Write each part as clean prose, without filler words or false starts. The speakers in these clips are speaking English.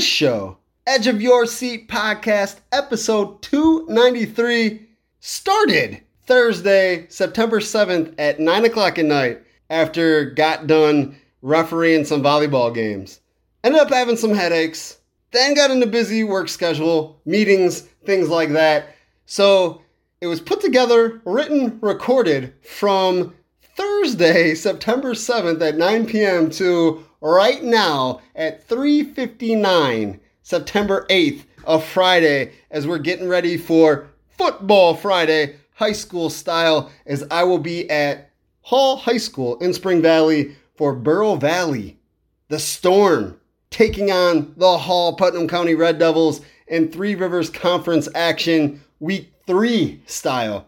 this show, Edge of Your Seat Podcast, episode 293, started Thursday, September 7th at 9 o'clock at night after got done refereeing some volleyball games. Ended up having some headaches, then got into busy work schedule, meetings, things like that. So it was put together, written, recorded from Thursday, September 7th at 9 p.m. to right now at 3:59, September 8th of Friday, as we're getting ready for Football Friday, high school style, as I will be at Hall High School in Spring Valley for Bureau Valley, the Storm, taking on the Hall Putnam County Red Devils in Three Rivers Conference action, Week 3 style.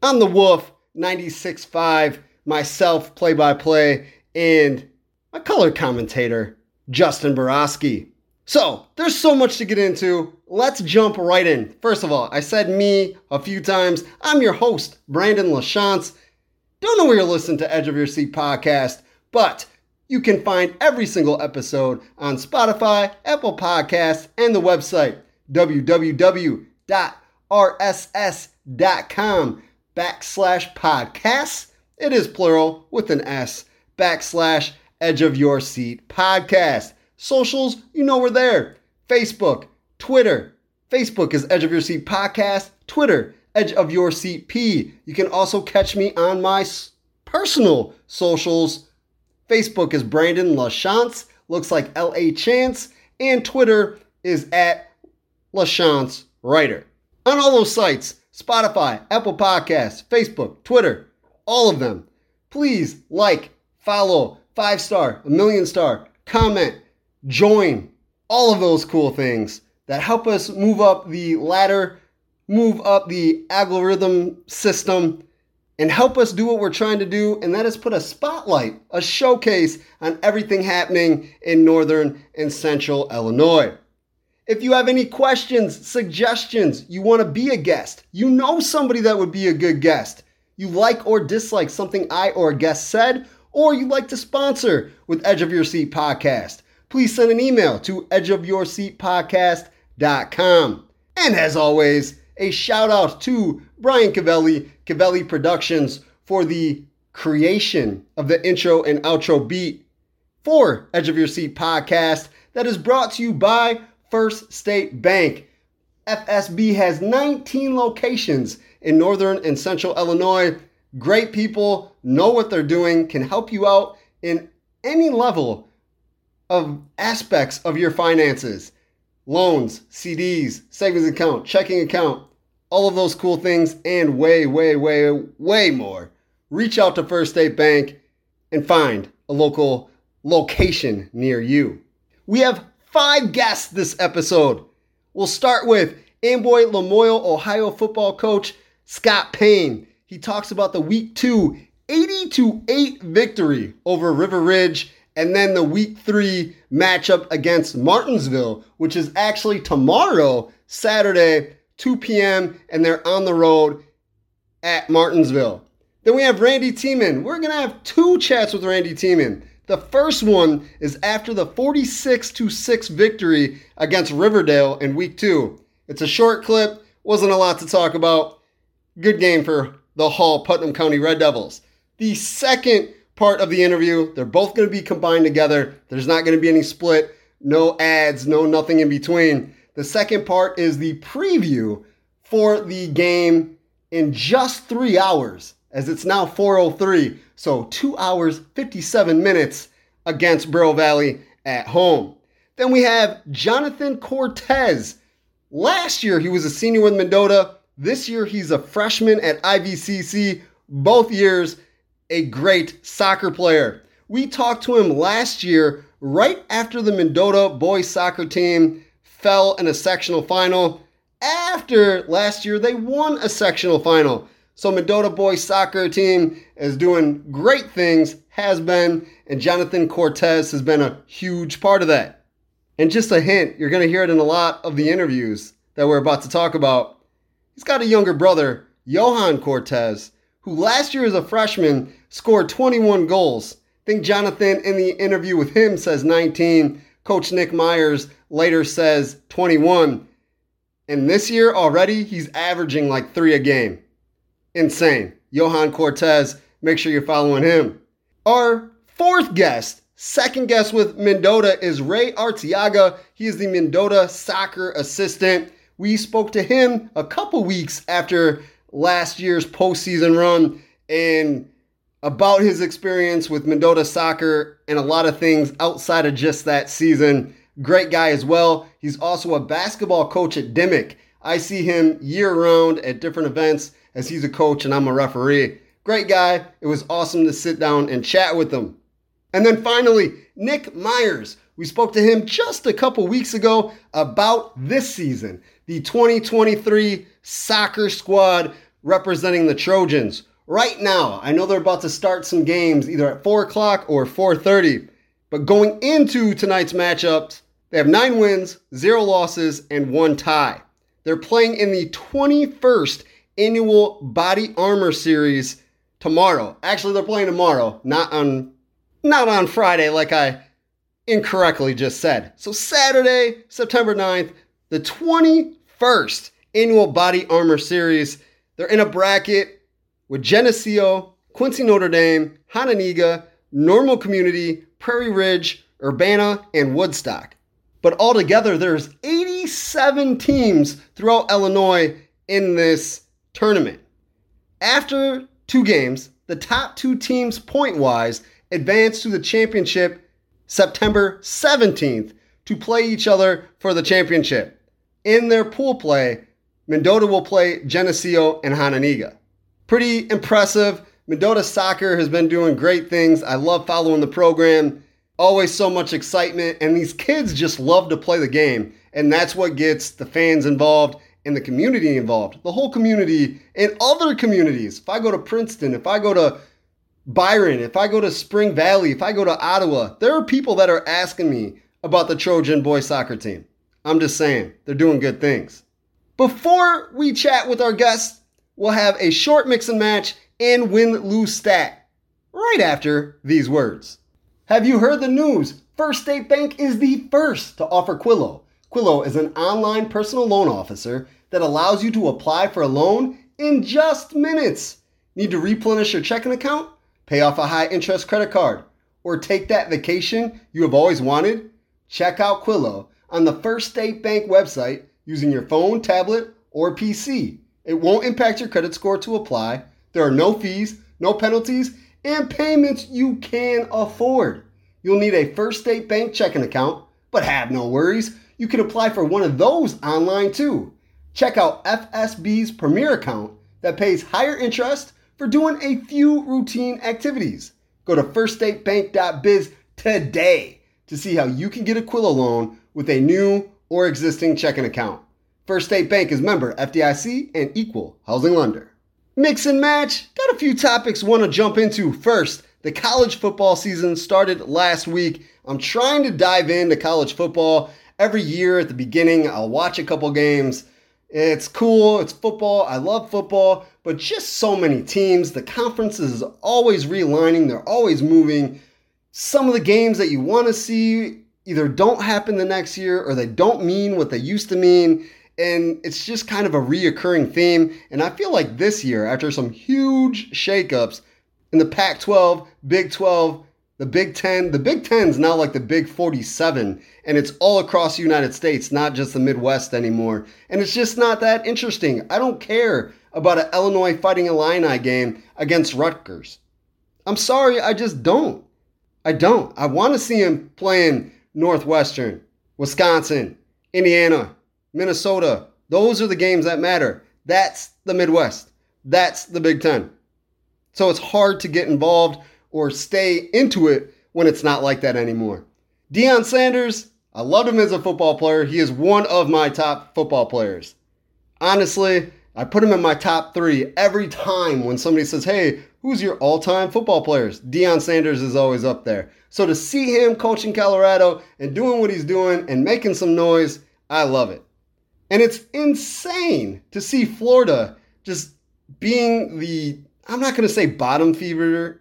I'm the Wolf, 96.5. Myself, play-by-play, and my color commentator, Justin Borowski. So, there's so much to get into. Let's jump right in. First of all, I said me a few times. I'm your host, Brandon LaChance. Don't know where you're listening to Edge of Your Seat Podcast, but you can find every single episode on Spotify, Apple Podcasts, and the website, www.rss.com/podcasts. It is plural with an S, / Edge of Your Seat Podcast. Socials, you know we're there. Facebook, Twitter. Facebook is Edge of Your Seat Podcast. Twitter, Edge of Your Seat P. You can also catch me on my personal socials. Facebook is Brandon LaChance, looks like L.A. Chance. And Twitter is at LaChance Writer. On all those sites, Spotify, Apple Podcasts, Facebook, Twitter, all of them. Please like, follow, 5-star, 1,000,000-star, comment, join, all of those cool things that help us move up the ladder, move up the algorithm system, and help us do what we're trying to do, and that is put a spotlight, a showcase on everything happening in Northern and Central Illinois. If you have any questions, suggestions, you want to be a guest, you know somebody that would be a good guest, you like or dislike something I or a guest said, or you'd like to sponsor with Edge of Your Seat Podcast, please send an email to edgeofyourseatpodcast.com. And as always, a shout out to Brian Cavelli, Cavelli Productions, for the creation of the intro and outro beat for Edge of Your Seat Podcast that is brought to you by First State Bank. FSB has 19 locations in Northern and Central Illinois. Great people, know what they're doing, can help you out in any level of aspects of your finances. Loans, CDs, savings account, checking account, all of those cool things, and way more. Reach out to First State Bank and find a local location near you. We have 5 guests this episode. We'll start with Amboy Lamoille, Ohio football coach Scott Payne. He talks about the Week 2 80-8 victory over River Ridge, and then the Week 3 matchup against Martinsville, which is actually tomorrow, Saturday, 2 p.m., and they're on the road at Martinsville. Then we have Randy Tieman. We're going to have 2 chats with Randy Tieman. The first one is after the 46-6 victory against Riverdale in Week 2. It's a short clip, wasn't a lot to talk about. Good game for the Hall Putnam County Red Devils. The second part of the interview, they're both going to be combined together. There's not going to be any split, no ads, no nothing in between. The second part is the preview for the game in just 3 hours, as it's now 4:03. So 2 hours, 57 minutes against Bureau Valley at home. Then we have Jonathan Cortez. Last year, he was a senior with Mendota. This year, he's a freshman at IVCC. Both years, a great soccer player. We talked to him last year right after the Mendota boys soccer team fell in a sectional final. After last year, they won a sectional final. So Mendota boys soccer team is doing great things, has been, and Jonathan Cortez has been a huge part of that. And just a hint, you're going to hear it in a lot of the interviews that we're about to talk about. He's got a younger brother, Johan Cortez, who last year as a freshman scored 21 goals. I think Jonathan in the interview with him says 19. Coach Nick Myers later says 21. And this year already, he's averaging like 3 a game. Insane. Johan Cortez, make sure you're following him. Our fourth guest, second guest with Mendota, is Ray Arteaga. He is the Mendota soccer assistant. We spoke to him a couple weeks after last year's postseason run and about his experience with Mendota soccer and a lot of things outside of just that season. Great guy as well. He's also a basketball coach at Dimmock. I see him year-round at different events as he's a coach and I'm a referee. Great guy. It was awesome to sit down and chat with him. And then finally, Nick Myers. We spoke to him just a couple weeks ago about this season, the 2023 soccer squad representing the Trojans. Right now, I know they're about to start some games either at 4 o'clock or 4:30. But going into tonight's matchups, they have 9 wins, 0 losses, and 1 tie. They're playing in the 21st annual Body Armor Series tomorrow. Actually, they're playing tomorrow, not on Friday like I incorrectly just said. So Saturday, September 9th, the 21st annual Body Armor Series. They're in a bracket with Geneseo, Quincy Notre Dame, Hananiga, Normal Community, Prairie Ridge, Urbana, and Woodstock. But altogether, there's 87 teams throughout Illinois in this tournament. After 2 games, the top 2 teams point-wise advance to the championship September 17th to play each other for the championship. In their pool play, Mendota will play Geneseo and Hananiga. Pretty impressive. Mendota soccer has been doing great things. I love following the program. Always so much excitement. And these kids just love to play the game. And that's what gets the fans involved and the community involved. The whole community and other communities. If I go to Princeton, if I go to Byron, if I go to Spring Valley, if I go to Ottawa, there are people that are asking me about the Trojan boys soccer team. I'm just saying, they're doing good things. Before we chat with our guests, we'll have a short mix and match and win-lose stat right after these words. Have you heard the news? First State Bank is the first to offer Quillo. Quillo is an online personal loan officer that allows you to apply for a loan in just minutes. Need to replenish your checking account? Pay off a high-interest credit card? Or take that vacation you have always wanted? Check out Quillo on the First State Bank website using your phone, tablet, or PC. It won't impact your credit score to apply. There are no fees, no penalties, and payments you can afford. You'll need a First State Bank checking account, but have no worries. You can apply for one of those online too. Check out FSB's Premier account that pays higher interest for doing a few routine activities. Go to firststatebank.biz today to see how you can get a Quillo loan with a new or existing checking account. First State Bank is member FDIC and equal housing lender. Mix and match, got a few topics want to jump into. First, the college football season started last week. I'm trying to dive into college football. Every year at the beginning, I'll watch a couple games. It's cool, it's football, I love football, but just so many teams. The conference is always realigning, they're always moving. Some of the games that you want to see either don't happen the next year or they don't mean what they used to mean. And it's just kind of a reoccurring theme. And I feel like this year, after some huge shakeups in the Pac-12, Big 12, the Big 10, the Big 10 is now like the Big 47. And it's all across the United States, not just the Midwest anymore. And it's just not that interesting. I don't care about an Illinois Fighting Illini game against Rutgers. I'm sorry, I just don't. I want to see him playing Northwestern, Wisconsin, Indiana, Minnesota. Those are the games that matter. That's the Midwest. That's the Big Ten. So it's hard to get involved or stay into it when it's not like that anymore. Deion Sanders, I loved him as a football player. He is one of my top football players. Honestly, I put him in my top 3 every time when somebody says, hey, who's your all-time football players? Deion Sanders is always up there. So to see him coaching Colorado and doing what he's doing and making some noise, I love it. And it's insane to see Florida just being the, I'm not going to say bottom feeder,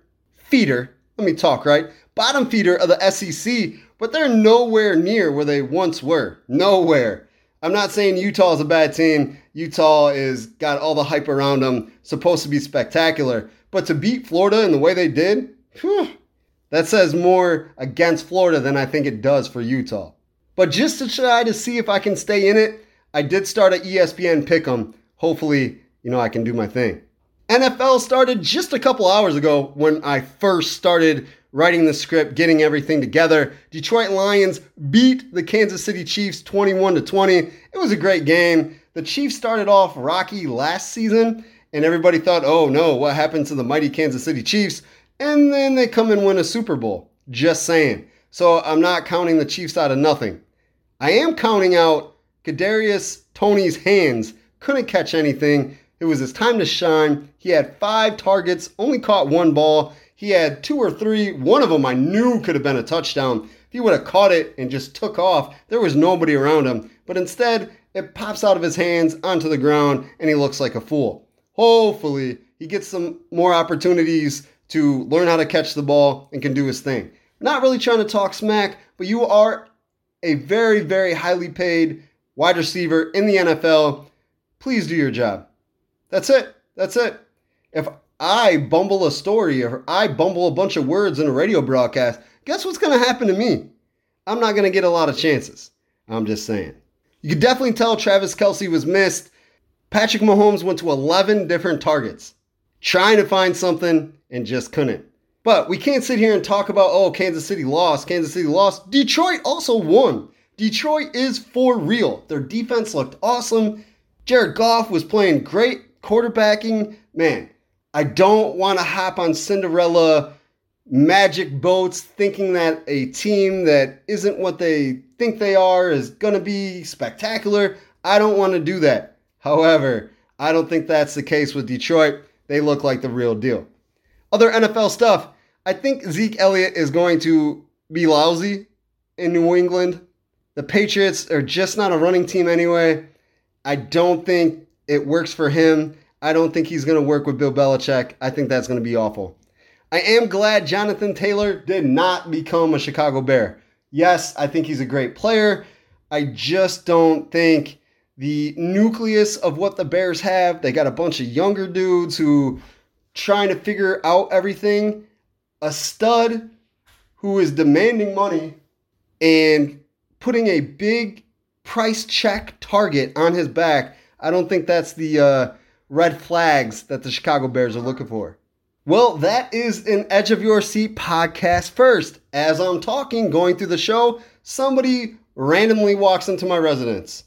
bottom feeder of the SEC, but they're nowhere near where they once were. Nowhere. I'm not saying Utah's a bad team. Utah is got all the hype around them, supposed to be spectacular. But to beat Florida in the way they did, whew, that says more against Florida than I think it does for Utah. But just to try to see if I can stay in it, I did start an ESPN pick'em. Hopefully, I can do my thing. NFL started just a couple hours ago when I first started writing the script, getting everything together. Detroit Lions beat the Kansas City Chiefs 21-20. It was a great game. The Chiefs started off rocky last season, and everybody thought, oh no, what happened to the mighty Kansas City Chiefs? And then they come and win a Super Bowl. Just saying. So I'm not counting the Chiefs out of nothing. I am counting out Kadarius Toney's hands. Couldn't catch anything. It was his time to shine. He had 5 targets, only caught 1 ball. He had 2 or 3. One of them I knew could have been a touchdown. If he would have caught it and just took off, there was nobody around him. But instead, it pops out of his hands onto the ground, and he looks like a fool. Hopefully, he gets some more opportunities to learn how to catch the ball and can do his thing. Not really trying to talk smack, but you are a very, very highly paid wide receiver in the NFL. Please do your job. That's it. If I bumble a story or I bumble a bunch of words in a radio broadcast, guess what's going to happen to me? I'm not going to get a lot of chances. I'm just saying. You could definitely tell Travis Kelce was missed. Patrick Mahomes went to 11 different targets, trying to find something and just couldn't. But we can't sit here and talk about, oh, Kansas City lost. Detroit also won. Detroit is for real. Their defense looked awesome. Jared Goff was playing great quarterbacking. Man, I don't want to hop on Cinderella magic boats thinking that a team that isn't what they think they are is going to be spectacular. I don't want to do that. However, I don't think that's the case with Detroit. They look like the real deal. Other NFL stuff, I think Zeke Elliott is going to be lousy in New England. The Patriots are just not a running team anyway. I don't think it works for him. I don't think he's going to work with Bill Belichick. I think that's going to be awful. I am glad Jonathan Taylor did not become a Chicago Bear. Yes, I think he's a great player. I just don't think the nucleus of what the Bears have, they got a bunch of younger dudes who trying to figure out everything, a stud who is demanding money and putting a big price check target on his back. I don't think that's the red flags that the Chicago Bears are looking for. Well, that is an Edge of Your Seat podcast first. As I'm talking, going through the show, somebody randomly walks into my residence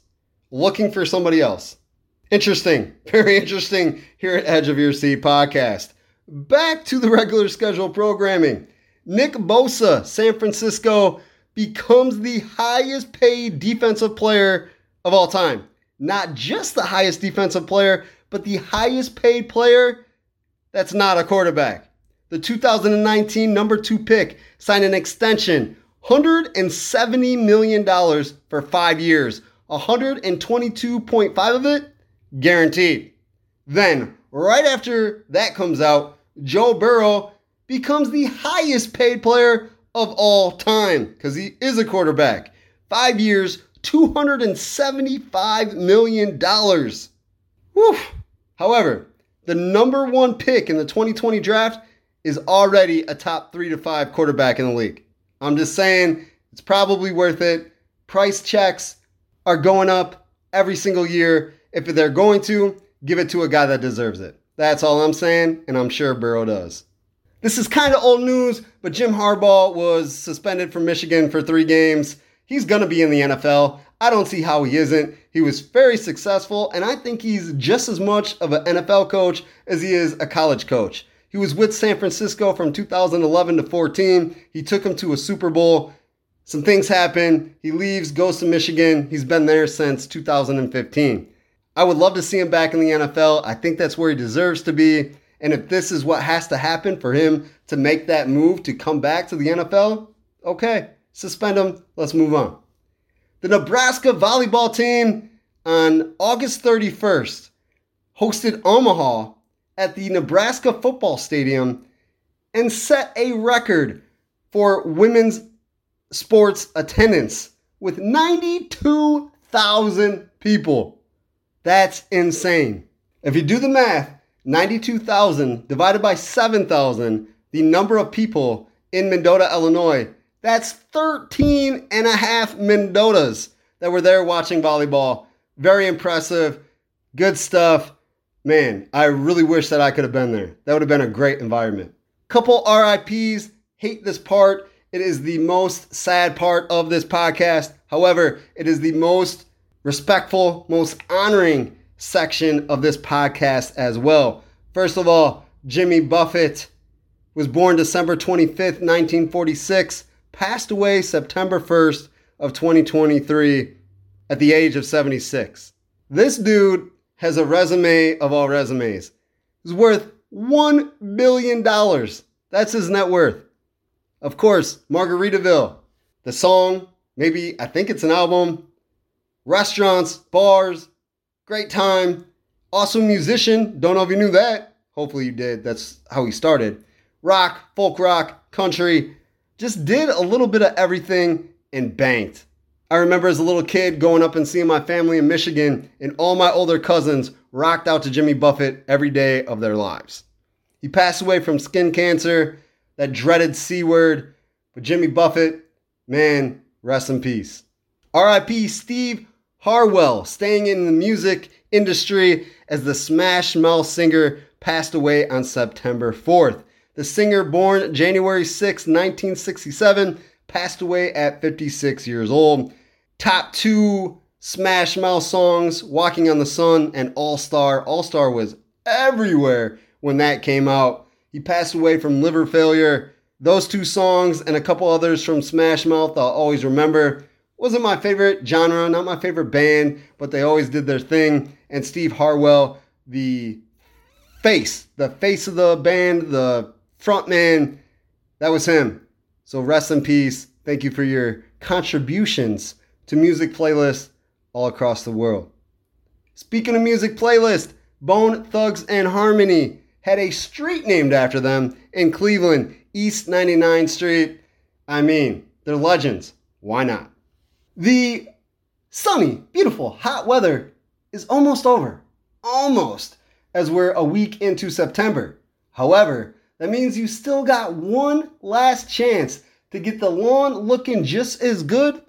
looking for somebody else. Interesting. Very interesting here at Edge of Your Seat podcast. Back to the regular schedule programming. Nick Bosa, San Francisco, becomes the highest paid defensive player of all time. Not just the highest defensive player, but the highest paid player that's not a quarterback. The 2019 number 2 pick signed an extension, $170 million for 5 years, $122.5 of it guaranteed. Then, right after that comes out, Joe Burrow becomes the highest paid player of all time because he is a quarterback. 5 years, $275 million. Whew. However, the number 1 pick in the 2020 draft is already a top 3 to 5 quarterback in the league. I'm just saying, it's probably worth it. Price checks are going up every single year. If they're going to, give it to a guy that deserves it. That's all I'm saying, and I'm sure Burrow does. This is kind of old news, but Jim Harbaugh was suspended from Michigan for 3 games. He's going to be in the NFL. I don't see how he isn't. He was very successful, and I think he's just as much of an NFL coach as he is a college coach. He was with San Francisco from 2011 to 14. He took him to a Super Bowl. Some things happen. He leaves, goes to Michigan. He's been there since 2015. I would love to see him back in the NFL. I think that's where he deserves to be. And if this is what has to happen for him to make that move to come back to the NFL, okay, suspend him. Let's move on. The Nebraska volleyball team on August 31st hosted Omaha at the Nebraska football stadium and set a record for women's sports attendance with 92,000 people. That's insane. If you do the math, 92,000 divided by 7,000, the number of people in Mendota, Illinois, that's 13 and a half Mendotas that were there watching volleyball. Very impressive. Good stuff. Man, I really wish that I could have been there. That would have been a great environment. Couple RIPs. Hate this part. It is the most sad part of this podcast. However, it is the most respectful, most honoring section of this podcast as well. First of all, Jimmy Buffett was born December 25th, 1946, passed away September 1st of 2023 at the age of 76. This dude has a resume of all resumes. He's worth $1 billion. That's his net worth. Of course, Margaritaville, the song, maybe I think it's an album, restaurants, bars, great time, awesome musician. Don't know if you knew that. Hopefully you did. That's how he started. Rock, folk rock, country, just did a little bit of everything and banked. I remember as a little kid going up and seeing my family in Michigan, and all my older cousins rocked out to Jimmy Buffett every day of their lives. He passed away from skin cancer, that dreaded C word. But Jimmy Buffett, man, rest in peace. R.I.P. Steve Harwell, staying in the music industry as the Smash Mouth singer, passed away on September 4th. The singer, born January 6, 1967, passed away at 56 years old. Top two Smash Mouth songs, Walking on the Sun and All Star. All Star was everywhere when that came out. He passed away from liver failure. Those two songs and a couple others from Smash Mouth I'll always remember. Wasn't my favorite genre, not my favorite band, but they always did their thing. And Steve Harwell, the face of the band, the front man, that was him. So rest in peace. Thank you for your contributions to music playlists all across the world. Speaking of music playlists, Bone Thugs and Harmony had a street named after them in Cleveland, East 99th Street. I mean, they're legends. Why not? The sunny, beautiful, hot weather is almost over. Almost, as we're a week into September. However, that means you still got one last chance to get the lawn looking just as good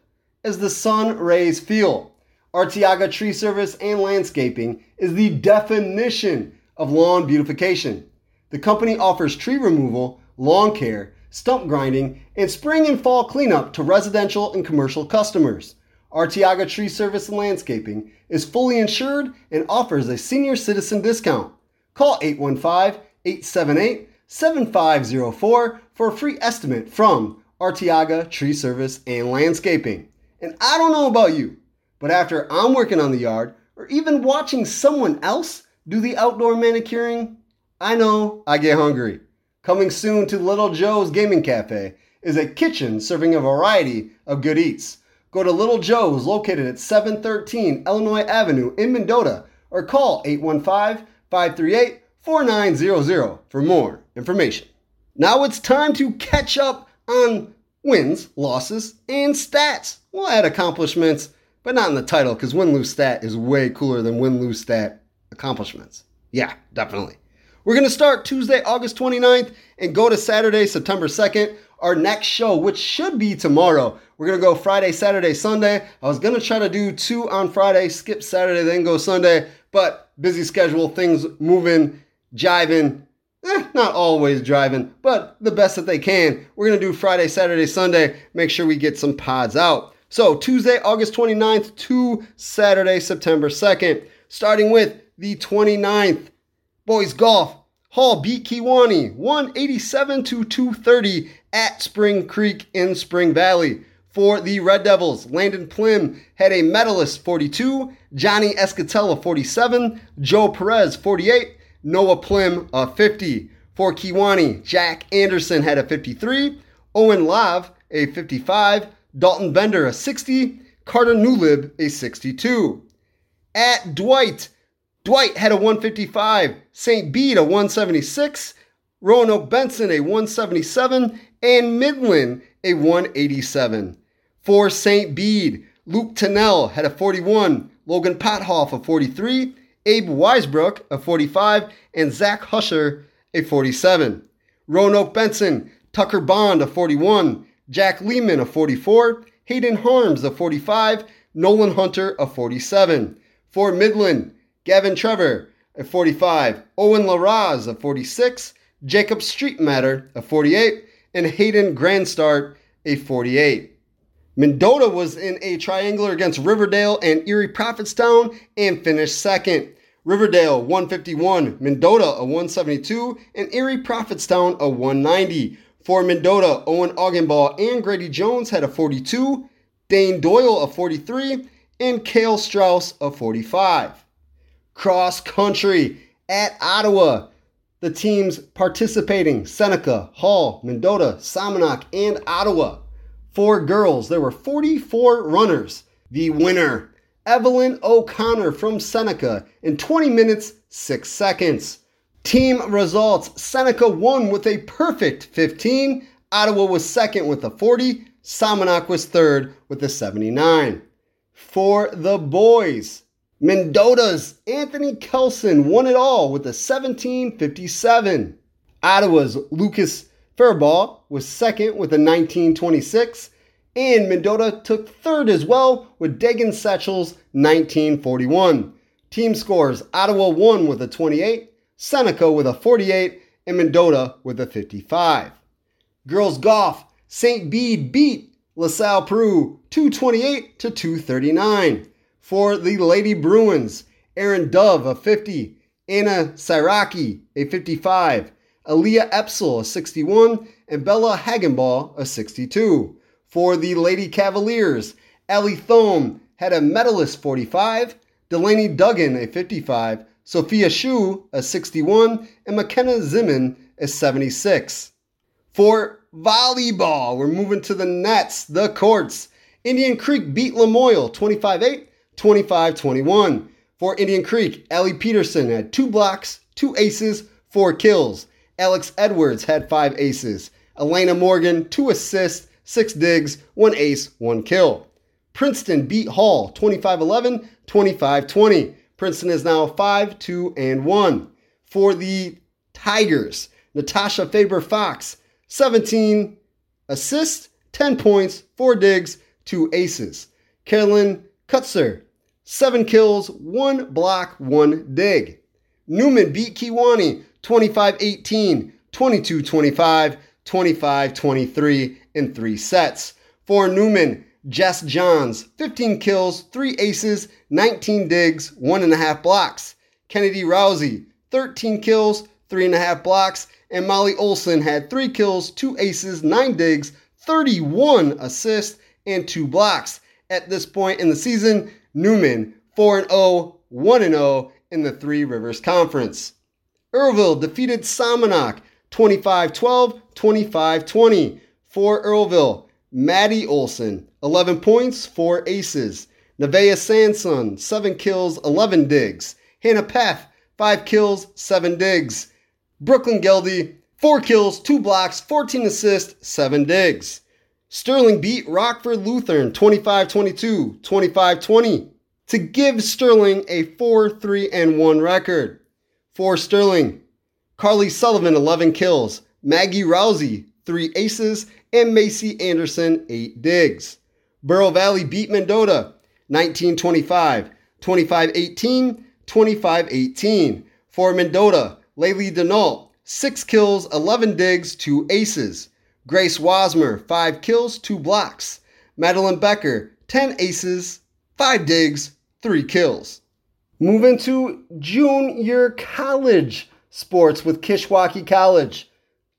as the sun rays feel. Arteaga Tree Service and Landscaping is the definition of lawn beautification. The company offers tree removal, lawn care, stump grinding, and spring and fall cleanup to residential and commercial customers. Arteaga Tree Service and Landscaping is fully insured and offers a senior citizen discount. Call 815-878-7504 for a free estimate from Arteaga Tree Service and Landscaping. And I don't know about you, but after I'm working on the yard or even watching someone else do the outdoor manicuring, I know I get hungry. Coming soon to Little Joe's Gaming Cafe is a kitchen serving a variety of good eats. Go to Little Joe's, located at 713 Illinois Avenue in Mendota, or call 815-538-4900 for more information. Now it's time to catch up on wins, losses, and stats. We'll add accomplishments, but not in the title, because win, lose, stat is way cooler than win, lose, stat, accomplishments. Yeah, definitely. We're going to start Tuesday, August 29th, and go to Saturday, September 2nd. Our next show, which should be tomorrow, we're going to go Friday, Saturday, Sunday. I was going to try to do two on Friday, skip Saturday, then go Sunday, but busy schedule, things moving, jiving, not always driving, but the best that they can. We're going to do Friday, Saturday, Sunday, make sure we get some pods out. So Tuesday, August 29th to Saturday, September 2nd, starting with the 29th. Boys golf, Hall beat Kewanee 187-230 at Spring Creek in Spring Valley. For the Red Devils, Landon Plim had a medalist 42, Johnny Escatella 47, Joe Perez 48, Noah Plim a 50. For Kewanee, Jack Anderson had a 53, Owen Love a 55, Dalton Bender a 60, Carter Newlib a 62. At Dwight had a 155, St. Bede a 176, Roanoke Benson a 177, and Midland a 187. For St. Bede, Luke Tennell had a 41, Logan Pothoff a 43, Abe Weisbrook a 45, and Zach Husher a 47. Roanoke Benson, Tucker Bond a 41, Jack Lehman a 44, Hayden Harms a 45, Nolan Hunter a 47. For Midland, Gavin Trevor a 45, Owen LaRaz a 46, Jacob Streetmatter a 48, and Hayden Grandstart a 48. Mendota was in a triangular against Riverdale and Erie Prophetstown and finished second. Riverdale 151, Mendota a 172, and Erie Prophetstown a 190. For Mendota, Owen Augenbaugh and Grady Jones had a 42, Dane Doyle a 43, and Cale Strauss a 45. Cross country at Ottawa. The teams participating, Seneca, Hall, Mendota, Salmonock, and Ottawa. For girls, there were 44 runners. The winner, Evelyn O'Connor from Seneca in 20 minutes, 6 seconds. Team results, Seneca won with a perfect 15. Ottawa was second with a 40. Salmonock was third with a 79. For the boys, Mendota's Anthony Kelson won it all with a 17.57. Ottawa's Lucas Faribault was second with a 19.26, and Mendota took third as well with Dagan Satchel's 19.41. Team scores, Ottawa won with a 28, Seneca with a 48, and Mendota with a 55. Girls golf, St. Bede beat LaSalle Peru 228 to 239. For the Lady Bruins, Erin Dove a 50, Anna Siraki a 55, Aaliyah Epsel a 61, and Bella Hagenbaugh a 62. For the Lady Cavaliers, Allie Thome had a medalist 45, Delaney Duggan a 55, Sophia Hsu a 61, and McKenna Zimmon a 76. For volleyball, we're moving to the nets, the courts. Indian Creek beat Lamoille 25-8. 25-21. For Indian Creek, Allie Peterson had 2 blocks, 2 aces, 4 kills. Alex Edwards had 5 aces. Elena Morgan, 2 assists, 6 digs, 1 ace, 1 kill. Princeton beat Hall 25-11, 25-20. Princeton is now 5-2-1. For the Tigers, Natasha Faber-Fox, 17 assists, 10 points, 4 digs, 2 aces. Carolyn Kutzer, 7 kills, 1 block, 1 dig. Newman beat Kewanee 25-18, 22-25, 25-23 in 3 sets. For Newman, Jess Johns, 15 kills, 3 aces, 19 digs, 1.5 blocks. Kennedy Rousey, 13 kills, 3.5 blocks. And Molly Olson had 3 kills, 2 aces, 9 digs, 31 assists, and 2 blocks. At this point in the season, Newman 4-0, 1-0 in the Three Rivers Conference. Earlville defeated Salmonock 25-12, 25-20. For Earlville, Maddie Olson, 11 points, 4 aces. Nevaeh Sanson, 7 kills, 11 digs. Hannah Paff, 5 kills, 7 digs. Brooklyn Geldy, 4 kills, 2 blocks, 14 assists, 7 digs. Sterling beat Rockford Lutheran 25-22, 25-20 to give Sterling a 4-3-1 record. For Sterling, Carly Sullivan 11 kills, Maggie Rousey 3 aces, and Macy Anderson 8 digs. Bureau Valley beat Mendota 19-25, 25-18, 25-18. For Mendota, Laylee Denault 6 kills, 11 digs, 2 aces. Grace Wasmer, 5 kills, 2 blocks. Madeline Becker, 10 aces, 5 digs, 3 kills. Moving to junior college sports with Kishwaukee College.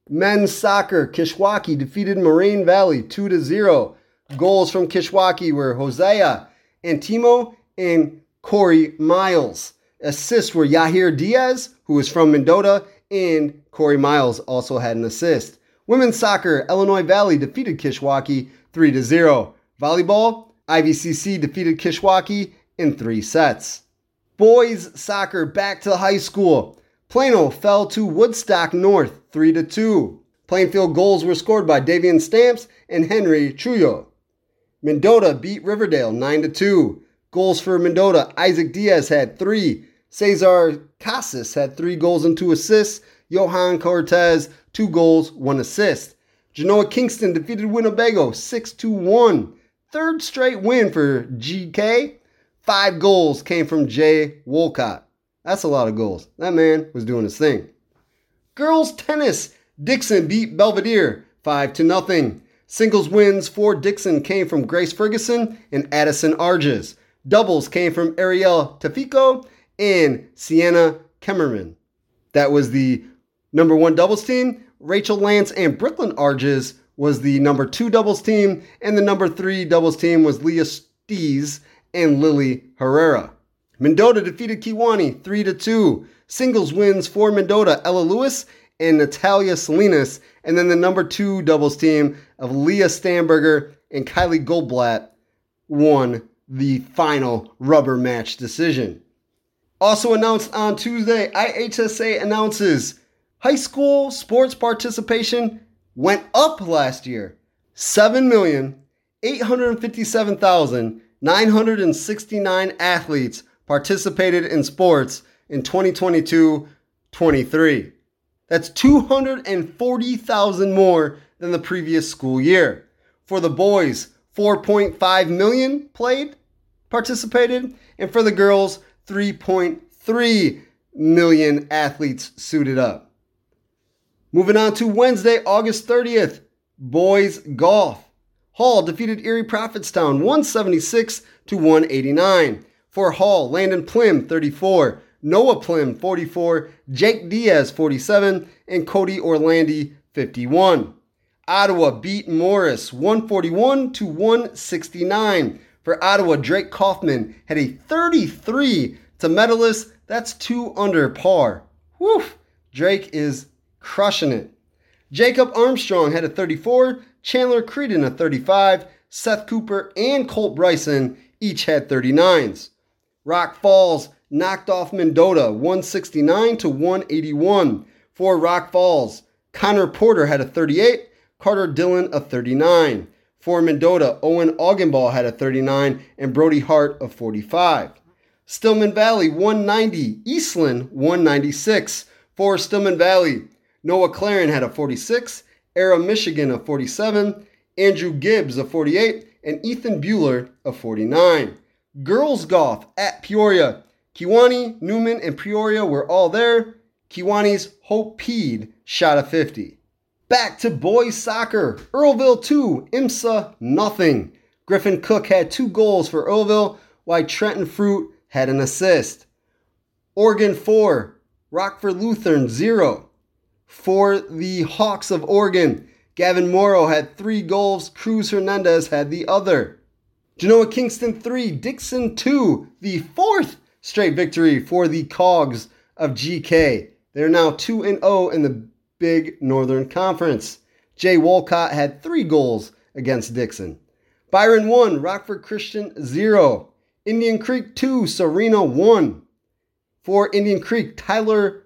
Men's soccer, Kishwaukee defeated Moraine Valley 2-0. Goals from Kishwaukee were Hosea Antimo and Corey Miles. Assists were Yahir Diaz, who is from Mendota, and Corey Miles also had an assist. Women's soccer, Illinois Valley defeated Kishwaukee 3-0. Volleyball, IVCC defeated Kishwaukee in 3 sets. Boys soccer back to high school. Plano fell to Woodstock North 3-2. Plain field goals were scored by Davian Stamps and Henry Chuyo. Mendota beat Riverdale 9-2. Goals for Mendota, Isaac Diaz had 3. Cesar Casas had 3 goals and 2 assists. Johan Cortez, 2 goals, 1 assist. Genoa Kingston defeated Winnebago 6-1. Third straight win for GK. 5 goals came from Jay Wolcott. That's a lot of goals. That man was doing his thing. Girls tennis. Dixon beat Belvedere 5-0. Singles wins for Dixon came from Grace Ferguson and Addison Arges. Doubles came from Ariel Tafico and Sienna Kemmerman. That was the number 1 doubles team. Rachel Lance and Brooklyn Arges was the number 2 doubles team. And the number 3 doubles team was Leah Stees and Lily Herrera. Mendota defeated Kewanee 3-2. Singles wins for Mendota, Ella Lewis and Natalia Salinas. And then the number 2 doubles team of Leah Stamberger and Kylie Goldblatt won the final rubber match decision. Also announced on Tuesday, IHSA announces high school sports participation went up last year. 7,857,969 athletes participated in sports in 2022-23. That's 240,000 more than the previous school year. For the boys, 4.5 million participated, and for the girls, 3.3 million athletes suited up. Moving on to Wednesday, August 30th, boys golf. Hall defeated Erie Prophetstown 176-189. For Hall, Landon Plim, 34, Noah Plim, 44, Jake Diaz, 47, and Cody Orlandi, 51. Ottawa beat Morris 141-169. For Ottawa, Drake Kaufman had a 33 to medalist. That's 2 under par. Whew! Drake is crushing it. Jacob Armstrong had a 34, Chandler Creedon a 35, Seth Cooper and Colt Bryson each had 39s. Rock Falls knocked off Mendota 169-181. For Rock Falls, Connor Porter had a 38, Carter Dillon a 39. For Mendota, Owen Augenball had a 39 and Brody Hart a 45. Stillman Valley 190, Eastland 196. For Stillman Valley, Noah Claren had a 46, Era Michigan a 47, Andrew Gibbs a 48, and Ethan Bueller a 49. Girls golf at Peoria. Kewanee, Newman, and Peoria were all there. Kewanee's Hope Peed shot a 50. Back to boys soccer. Earlville 2, IMSA nothing. Griffin Cook had 2 goals for Earlville, while Trenton Fruit had an assist. Oregon 4, Rockford Lutheran 0. For the Hawks of Oregon, Gavin Morrow had 3 goals. Cruz Hernandez had the other. Genoa Kingston 3, Dixon 2, the 4th straight victory for the Cogs of GK. They're now 2-0 in the Big Northern Conference. Jay Wolcott had 3 goals against Dixon. Byron 1, Rockford Christian 0. Indian Creek 2, Serena 1. For Indian Creek, Tyler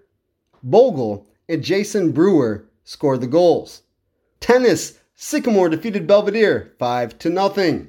Bogle and Jason Brewer scored the goals. Tennis, Sycamore defeated Belvedere 5-0.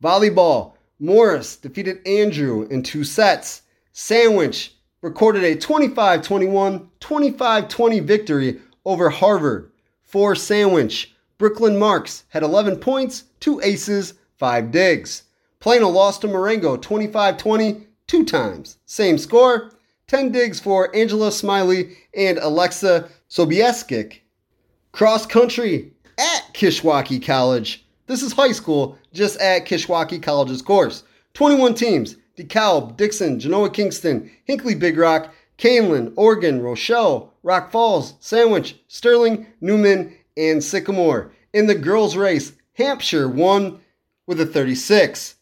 Volleyball, Morris defeated Andrew in 2 sets. Sandwich recorded a 25-21, 25-20 victory over Harvard. For Sandwich, Brooklyn Marks had 11 points, 2 aces, 5 digs. Plano lost to Marengo 25-20, 2 times. Same score, 10 digs for Angela Smiley and Alexa Sobieskic. Cross country at Kishwaukee College. This is high school, just at Kishwaukee College's course. 21 teams, DeKalb, Dixon, Genoa Kingston, Hinkley Big Rock, Canlan, Oregon, Rochelle, Rock Falls, Sandwich, Sterling, Newman, and Sycamore. In the girls' race, Hampshire won with a 36.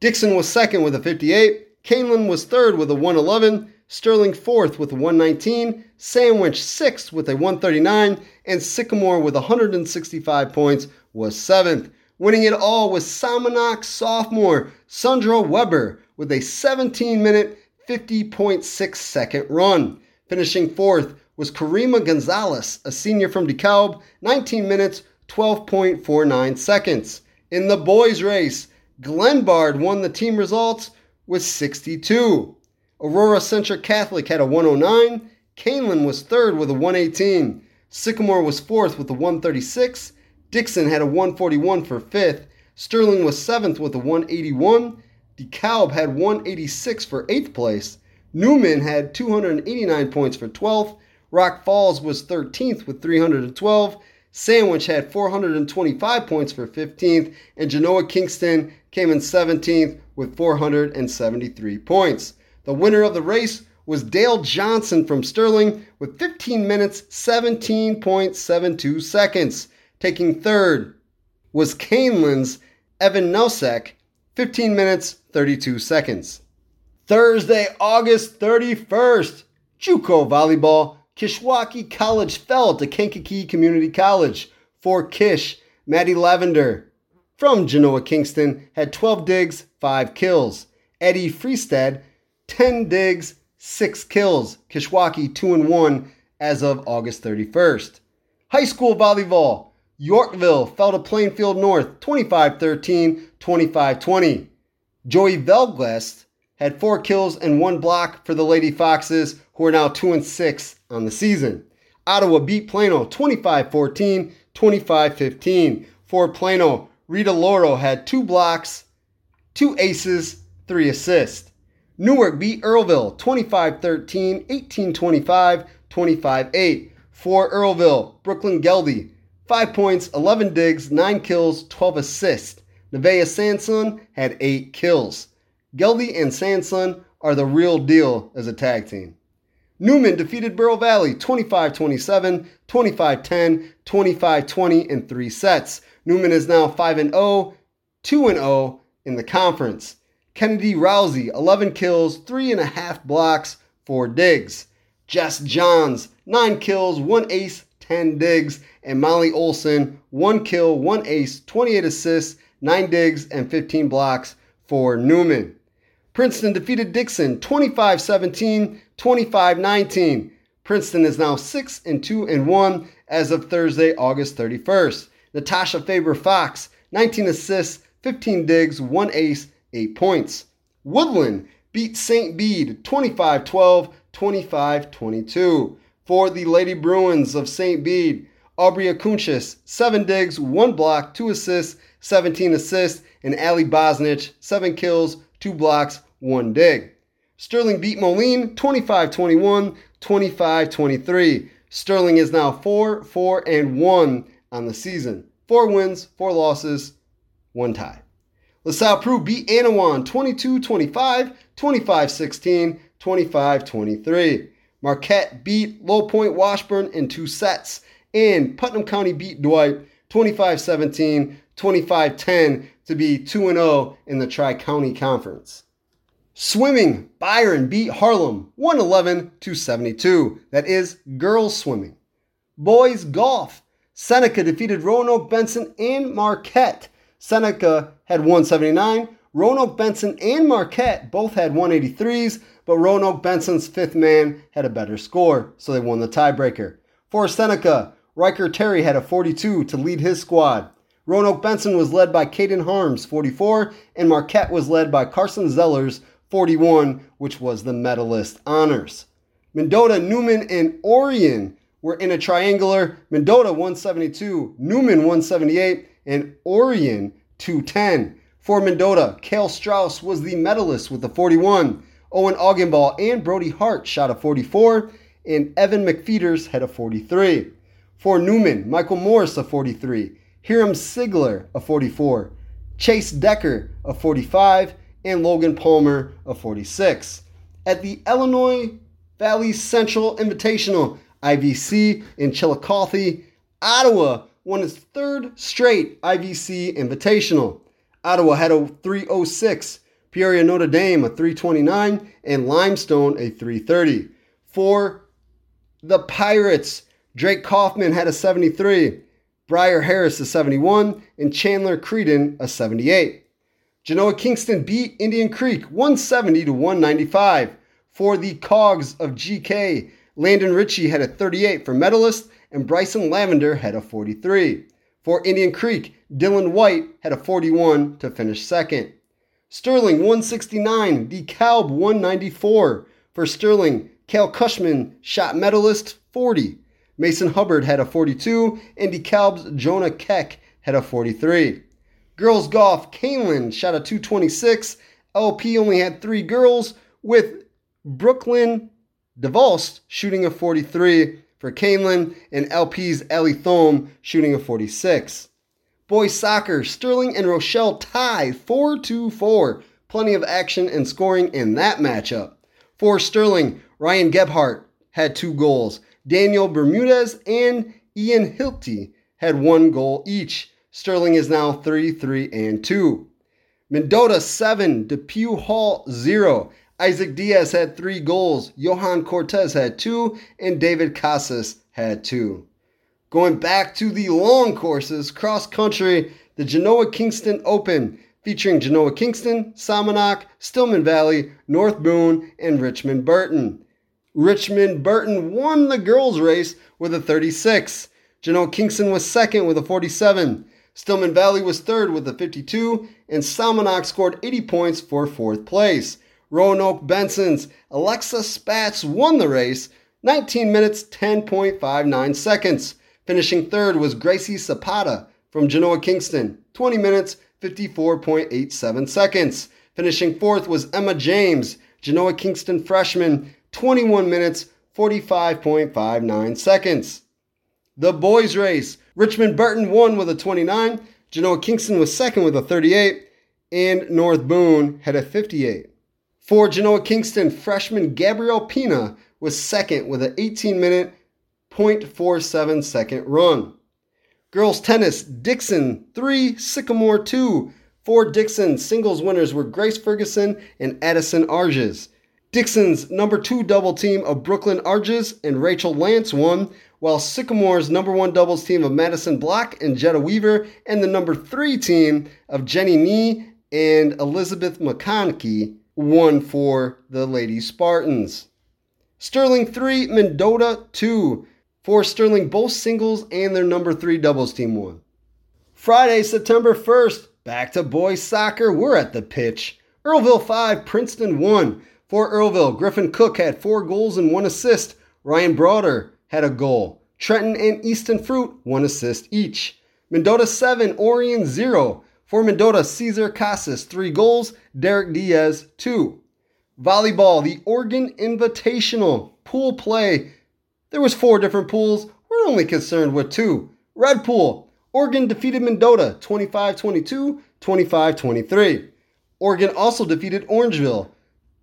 Dixon was 2nd with a 58. Canlan was 3rd with a 111. Sterling 4th with a 119. Sandwich 6th with a 139. And Sycamore with 165 points was 7th. Winning it all was Salmonok sophomore Sandra Weber with a 17-minute, 50.6-second run. Finishing 4th was Karima Gonzalez, a senior from DeKalb, 19 minutes, 12.49 seconds. In the boys' race, Glenbard won the team results with 62. Aurora Central Catholic had a 109. Canelan was third with a 118. Sycamore was fourth with a 136. Dixon had a 141 for fifth. Sterling was seventh with a 181. DeKalb had 186 for eighth place. Newman had 289 points for 12th. Rock Falls was 13th with 312. Sandwich had 425 points for 15th. And Genoa Kingston came in 17th with 473 points. The winner of the race was Dale Johnson from Sterling with 15 minutes, 17.72 seconds. Taking third was Canelan's Evan Nosek, 15 minutes, 32 seconds. Thursday, August 31st, JUCO volleyball. Kishwaukee College fell to Kankakee Community College. For Kish, Maddie Lavender from Genoa Kingston had 12 digs, 5 kills. Eddie Freestad, 10 digs, 6 kills. Kishwaukee 2-1 as of August 31st. High school volleyball. Yorkville fell to Plainfield North, 25-13, 25-20. Joey Velglest had 4 kills and 1 block for the Lady Foxes, who are now 2-6 on the season. Ottawa beat Plano 25-14, 25-15. For Plano, Rita Loro had 2 blocks, 2 aces, 3 assists. Newark beat Earlville 25-13, 18-25, 25-8. For Earlville, Brooklyn Geldy, 5 points, 11 digs, 9 kills, 12 assists. Nevaeh Sanson had 8 kills. Geldy and Sanson are the real deal as a tag team. Newman defeated Bureau Valley 25-27, 25-10, 25-20 in 3 sets. Newman is now 5-0, 2-0 in the conference. Kennedy Rousey, 11 kills, 3.5 blocks, 4 digs. Jess Johns, 9 kills, 1 ace, 10 digs. And Molly Olson, 1 kill, 1 ace, 28 assists, 9 digs, and 15 blocks for Newman. Princeton defeated Dixon 25-17, 25-19. Princeton is now 6-2-1 as of Thursday, August 31st. Natasha Faber-Fox, 19 assists, 15 digs, 1 ace, 8 points. Woodland beat St. Bede 25-12, 25-22. For the Lady Bruins of St. Bede, Aubrey Akunchis, 7 digs, 1 block, 2 assists, 17 assists, and Allie Bosnich, 7 kills, 2 blocks, 1 dig. Sterling beat Moline 25-21, 25-23. Sterling is now 4-4-1 on the season. 4 wins, 4 losses, 1 tie. LaSalle Prue beat Anawan 22-25, 25-16, 25-23. Marquette beat Low Point Washburn in 2 sets. And Putnam County beat Dwight 25-17, 25-10 to be 2-0 in the Tri-County Conference. Swimming, Byron beat Harlem 111-72. That is girls swimming. Boys golf, Seneca defeated Roanoke Benson and Marquette. Seneca had 179. Roanoke Benson and Marquette both had 183s, but Roanoke Benson's fifth man had a better score, so they won the tiebreaker. For Seneca, Riker Terry had a 42 to lead his squad. Roanoke Benson was led by Caden Harms, 44, and Marquette was led by Carson Zellers, 41, which was the medalist honors. Mendota, Newman, and Orion were in a triangular. Mendota 172, Newman 178, and Orion 210. For Mendota, Cale Strauss was the medalist with a 41. Owen Augenball and Brody Hart shot a 44, and Evan McFeeters had a 43. For Newman, Michael Morris a 43, Hiram Sigler a 44, Chase Decker a 45, and Logan Palmer a 46. At the Illinois Valley Central Invitational, IVC in Chillicothe, Ottawa won its 3rd straight IVC Invitational. Ottawa had a 306, Peoria Notre Dame a 329, and Limestone a 330. For the Pirates, Drake Kaufman had a 73, Briar Harris a 71, and Chandler Creedon a 78. Genoa Kingston beat Indian Creek 170-195. For the Cogs of GK, Landon Ritchie had a 38 for medalists, and Bryson Lavender had a 43. For Indian Creek, Dylan White had a 41 to finish second. Sterling 169, DeKalb 194. For Sterling, Cal Cushman shot medalist 40. Mason Hubbard had a 42, and DeKalb's Jonah Keck had a 43. Girls golf, Canelan shot a 226. LP only had three girls, with Brooklyn DeVos shooting a 43 for Canelan and LP's Ellie Thome shooting a 46. Boys soccer, Sterling and Rochelle tie 4-4. Plenty of action and scoring in that matchup. For Sterling, Ryan Gebhart had two goals. Daniel Bermudez and Ian Hilty had one goal each. Sterling is now 3-3-2. Mendota 7, Depew Hall 0. Isaac Diaz had three goals. Johan Cortez had two, and David Casas had two. Going back to the long courses, cross country, the Genoa Kingston Open, featuring Genoa Kingston, Salmonok, Stillman Valley, North Boone, and Richmond Burton. Richmond Burton won the girls' race with a 36. Genoa Kingston was second with a 47. Stillman Valley was third with a 52, and Salmonok scored 80 points for fourth place. Roanoke Benson's Alexa Spatz won the race, 19 minutes, 10.59 seconds. Finishing third was Gracie Zapata from Genoa Kingston, 20 minutes, 54.87 seconds. Finishing fourth was Emma James, Genoa Kingston freshman, 21 minutes, 45.59 seconds. The boys race, Richmond Burton won with a 29, Genoa Kingston was second with a 38, and North Boone had a 58. For Genoa Kingston, freshman Gabriel Pina was second with an 18-minute, 0.47 second run. Girls tennis, Dixon 3, Sycamore 2. For Dixon, singles winners were Grace Ferguson and Addison Arges. Dixon's number 2 double team of Brooklyn Arges and Rachel Lance won, while Sycamore's number 1 doubles team of Madison Block and Jetta Weaver, and the number 3 team of Jenny Nee and Elizabeth McConkey won for the Lady Spartans. Sterling 3, Mendota 2. For Sterling, both singles and their number 3 doubles team won. Friday, September 1st, back to boys soccer. We're at the pitch. Earlville 5, Princeton 1. For Earlville, Griffin Cook had 4 goals and 1 assist. Ryan Broder had a goal. Trenton and Easton Fruit, 1 assist each. Mendota 7, Orion 0. For Mendota, Cesar Casas, 3 goals. Derek Diaz, 2. Volleyball, the Oregon Invitational. Pool play. There was 4 different pools. We're only concerned with 2. Red pool, Oregon defeated Mendota, 25-22, 25-23. Oregon also defeated Orangeville,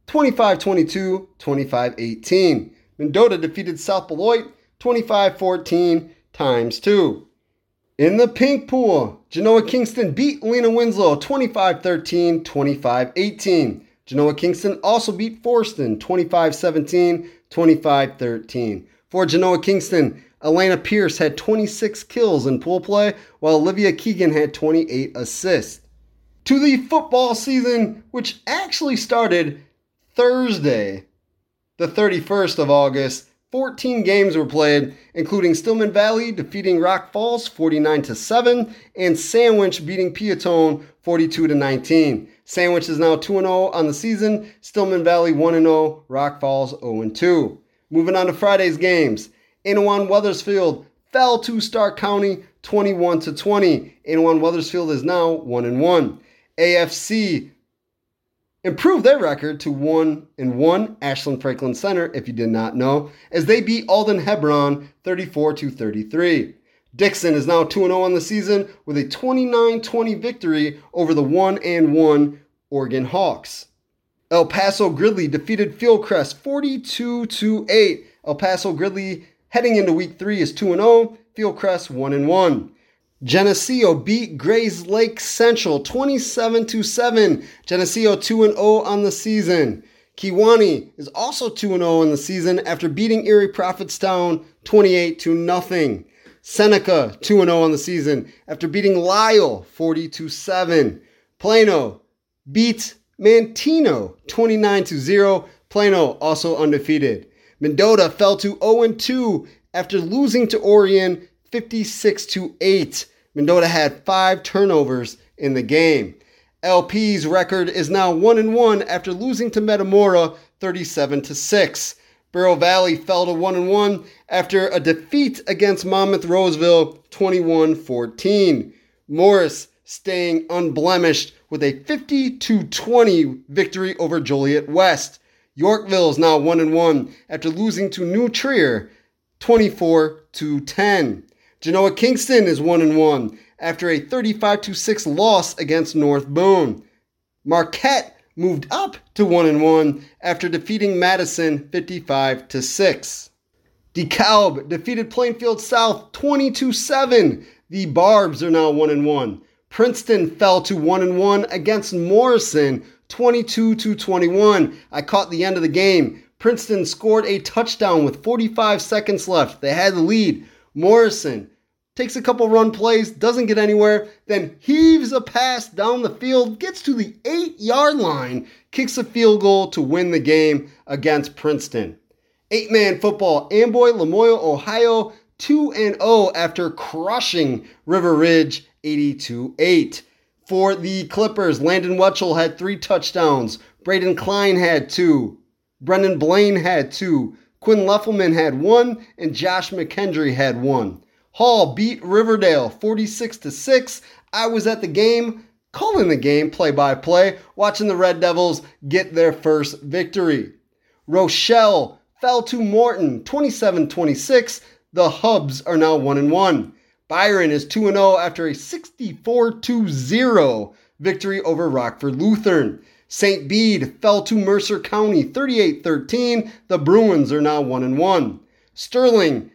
25-22, 25-18. Mendota defeated South Beloit, 25-14 times 2. In the pink pool, Genoa Kingston beat Lena Winslow, 25-13, 25-18. Genoa Kingston also beat Forston, 25-17, 25-13. For Genoa Kingston, Elena Pierce had 26 kills in pool play, while Olivia Keegan had 28 assists. To the football season, which actually started Thursday, the 31st of August, 14 games were played, including Stillman Valley defeating Rock Falls 49-7 and Sandwich beating Peatone 42-19. Sandwich is now 2-0 on the season, Stillman Valley 1-0, Rock Falls 0-2. Moving on to Friday's games. Anawan Weathersfield fell to Stark County 21-20. Anawan Weathersfield is now 1-1. AFC improved their record to 1-1, Ashland Franklin Center, if you did not know, as they beat Alden Hebron 34-33. Dixon is now 2-0 on the season with a 29-20 victory over the 1-1 Oregon Hawks. El Paso Gridley defeated Fieldcrest 42-8. El Paso Gridley heading into week 3 is 2-0, Fieldcrest 1-1. Geneseo beat Grays Lake Central 27-7. Geneseo 2-0 on the season. Kewanee is also 2-0 on the season after beating Erie Prophetstown 28-0. Seneca 2-0 on the season after beating Lyle 40-7. Plano beat Manteno 29-0. Plano also undefeated. Mendota fell to 0-2 after losing to Orion 56-8. Mendota had 5 turnovers in the game. LP's record is now 1-1 after losing to Metamora 37-6. Bureau Valley fell to 1-1 after a defeat against Monmouth Roseville 21-14. Morris staying unblemished with a 52-20 victory over Joliet West. Yorkville is now 1-1 after losing to New Trier 24-10. Genoa Kingston is 1-1 after a 35-6 loss against North Boone. Marquette moved up to 1-1 after defeating Madison 55-6. DeKalb defeated Plainfield South 22-7. The Barbs are now 1-1. Princeton fell to 1-1 against Morrison 22-21. I caught the end of the game. Princeton scored a touchdown with 45 seconds left. They had the lead. Morrison takes a couple run plays, doesn't get anywhere, then heaves a pass down the field, gets to the 8-yard line, kicks a field goal to win the game against Princeton. 8-man football, Amboy Lamoille, Ohio, 2-0 after crushing River Ridge 82-8. For the Clippers, Landon Wetchell had 3 touchdowns, Braden Klein had 2, Brendan Blaine had 2, Quinn Leffelman had 1, and Josh McKendry had 1. Hall beat Riverdale 46-6. I was at the game, calling the game play-by-play, watching the Red Devils get their first victory. Rochelle fell to Morton 27-26. The Hubs are now 1-1. Byron is 2-0 after a 64-0 victory over Rockford Lutheran. St. Bede fell to Mercer County 38-13. The Bruins are now 1-1. Sterling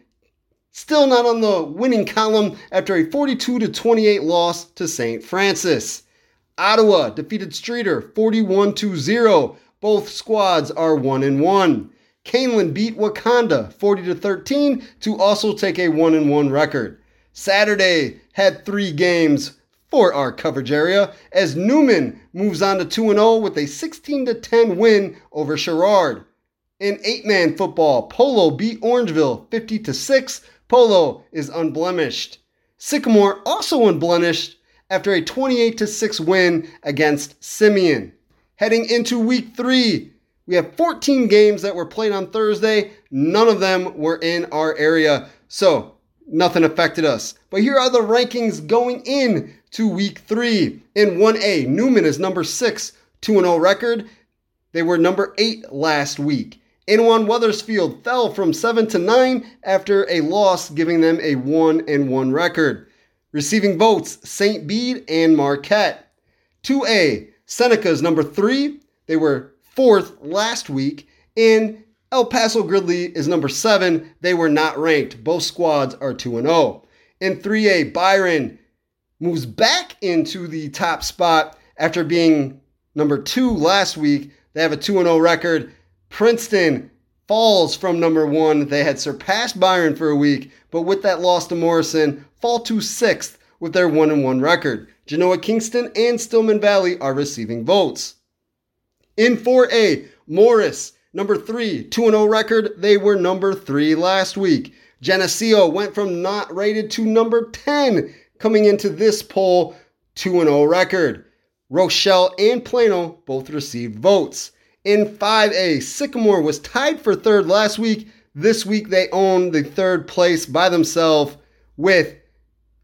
still not on the winning column after a 42-28 loss to St. Francis. Ottawa defeated Streator 41-0. Both squads are 1-1. Canelan beat Wakanda 40-13 to also take a 1-1 record. Saturday had 3 games for our coverage area as Newman moves on to 2-0 with a 16-10 win over Sherrard. In 8-man football, Polo beat Orangeville 50-6. Polo is unblemished. Sycamore also unblemished after a 28-6 win against Simeon. Heading into week 3, we have 14 games that were played on Thursday. None of them were in our area, so nothing affected us. But here are the rankings going in to week 3. In 1A, Newman is number 6, 2-0 record. They were number 8 last week. Inwan Weathersfield fell from 7-9 after a loss, giving them a 1-1 record. Receiving votes, St. Bede and Marquette. 2A, Seneca is number 3. They were 4th last week. And El Paso Gridley is number 7. They were not ranked. Both squads are 2-0. In 3A, Byron moves back into the top spot after being number 2 last week. They have a 2-0 record. Princeton falls from number 1. They had surpassed Byron for a week, but with that loss to Morrison, fall to 6th with their 1-1 record. Genoa Kingston and Stillman Valley are receiving votes. In 4A, Morris, number 3, 2-0 record. They were number 3 last week. Geneseo went from not rated to number 10 coming into this poll, 2-0 record. Rochelle and Plano both received votes. In 5A, Sycamore was tied for 3rd last week. This week, they own the 3rd place by themselves with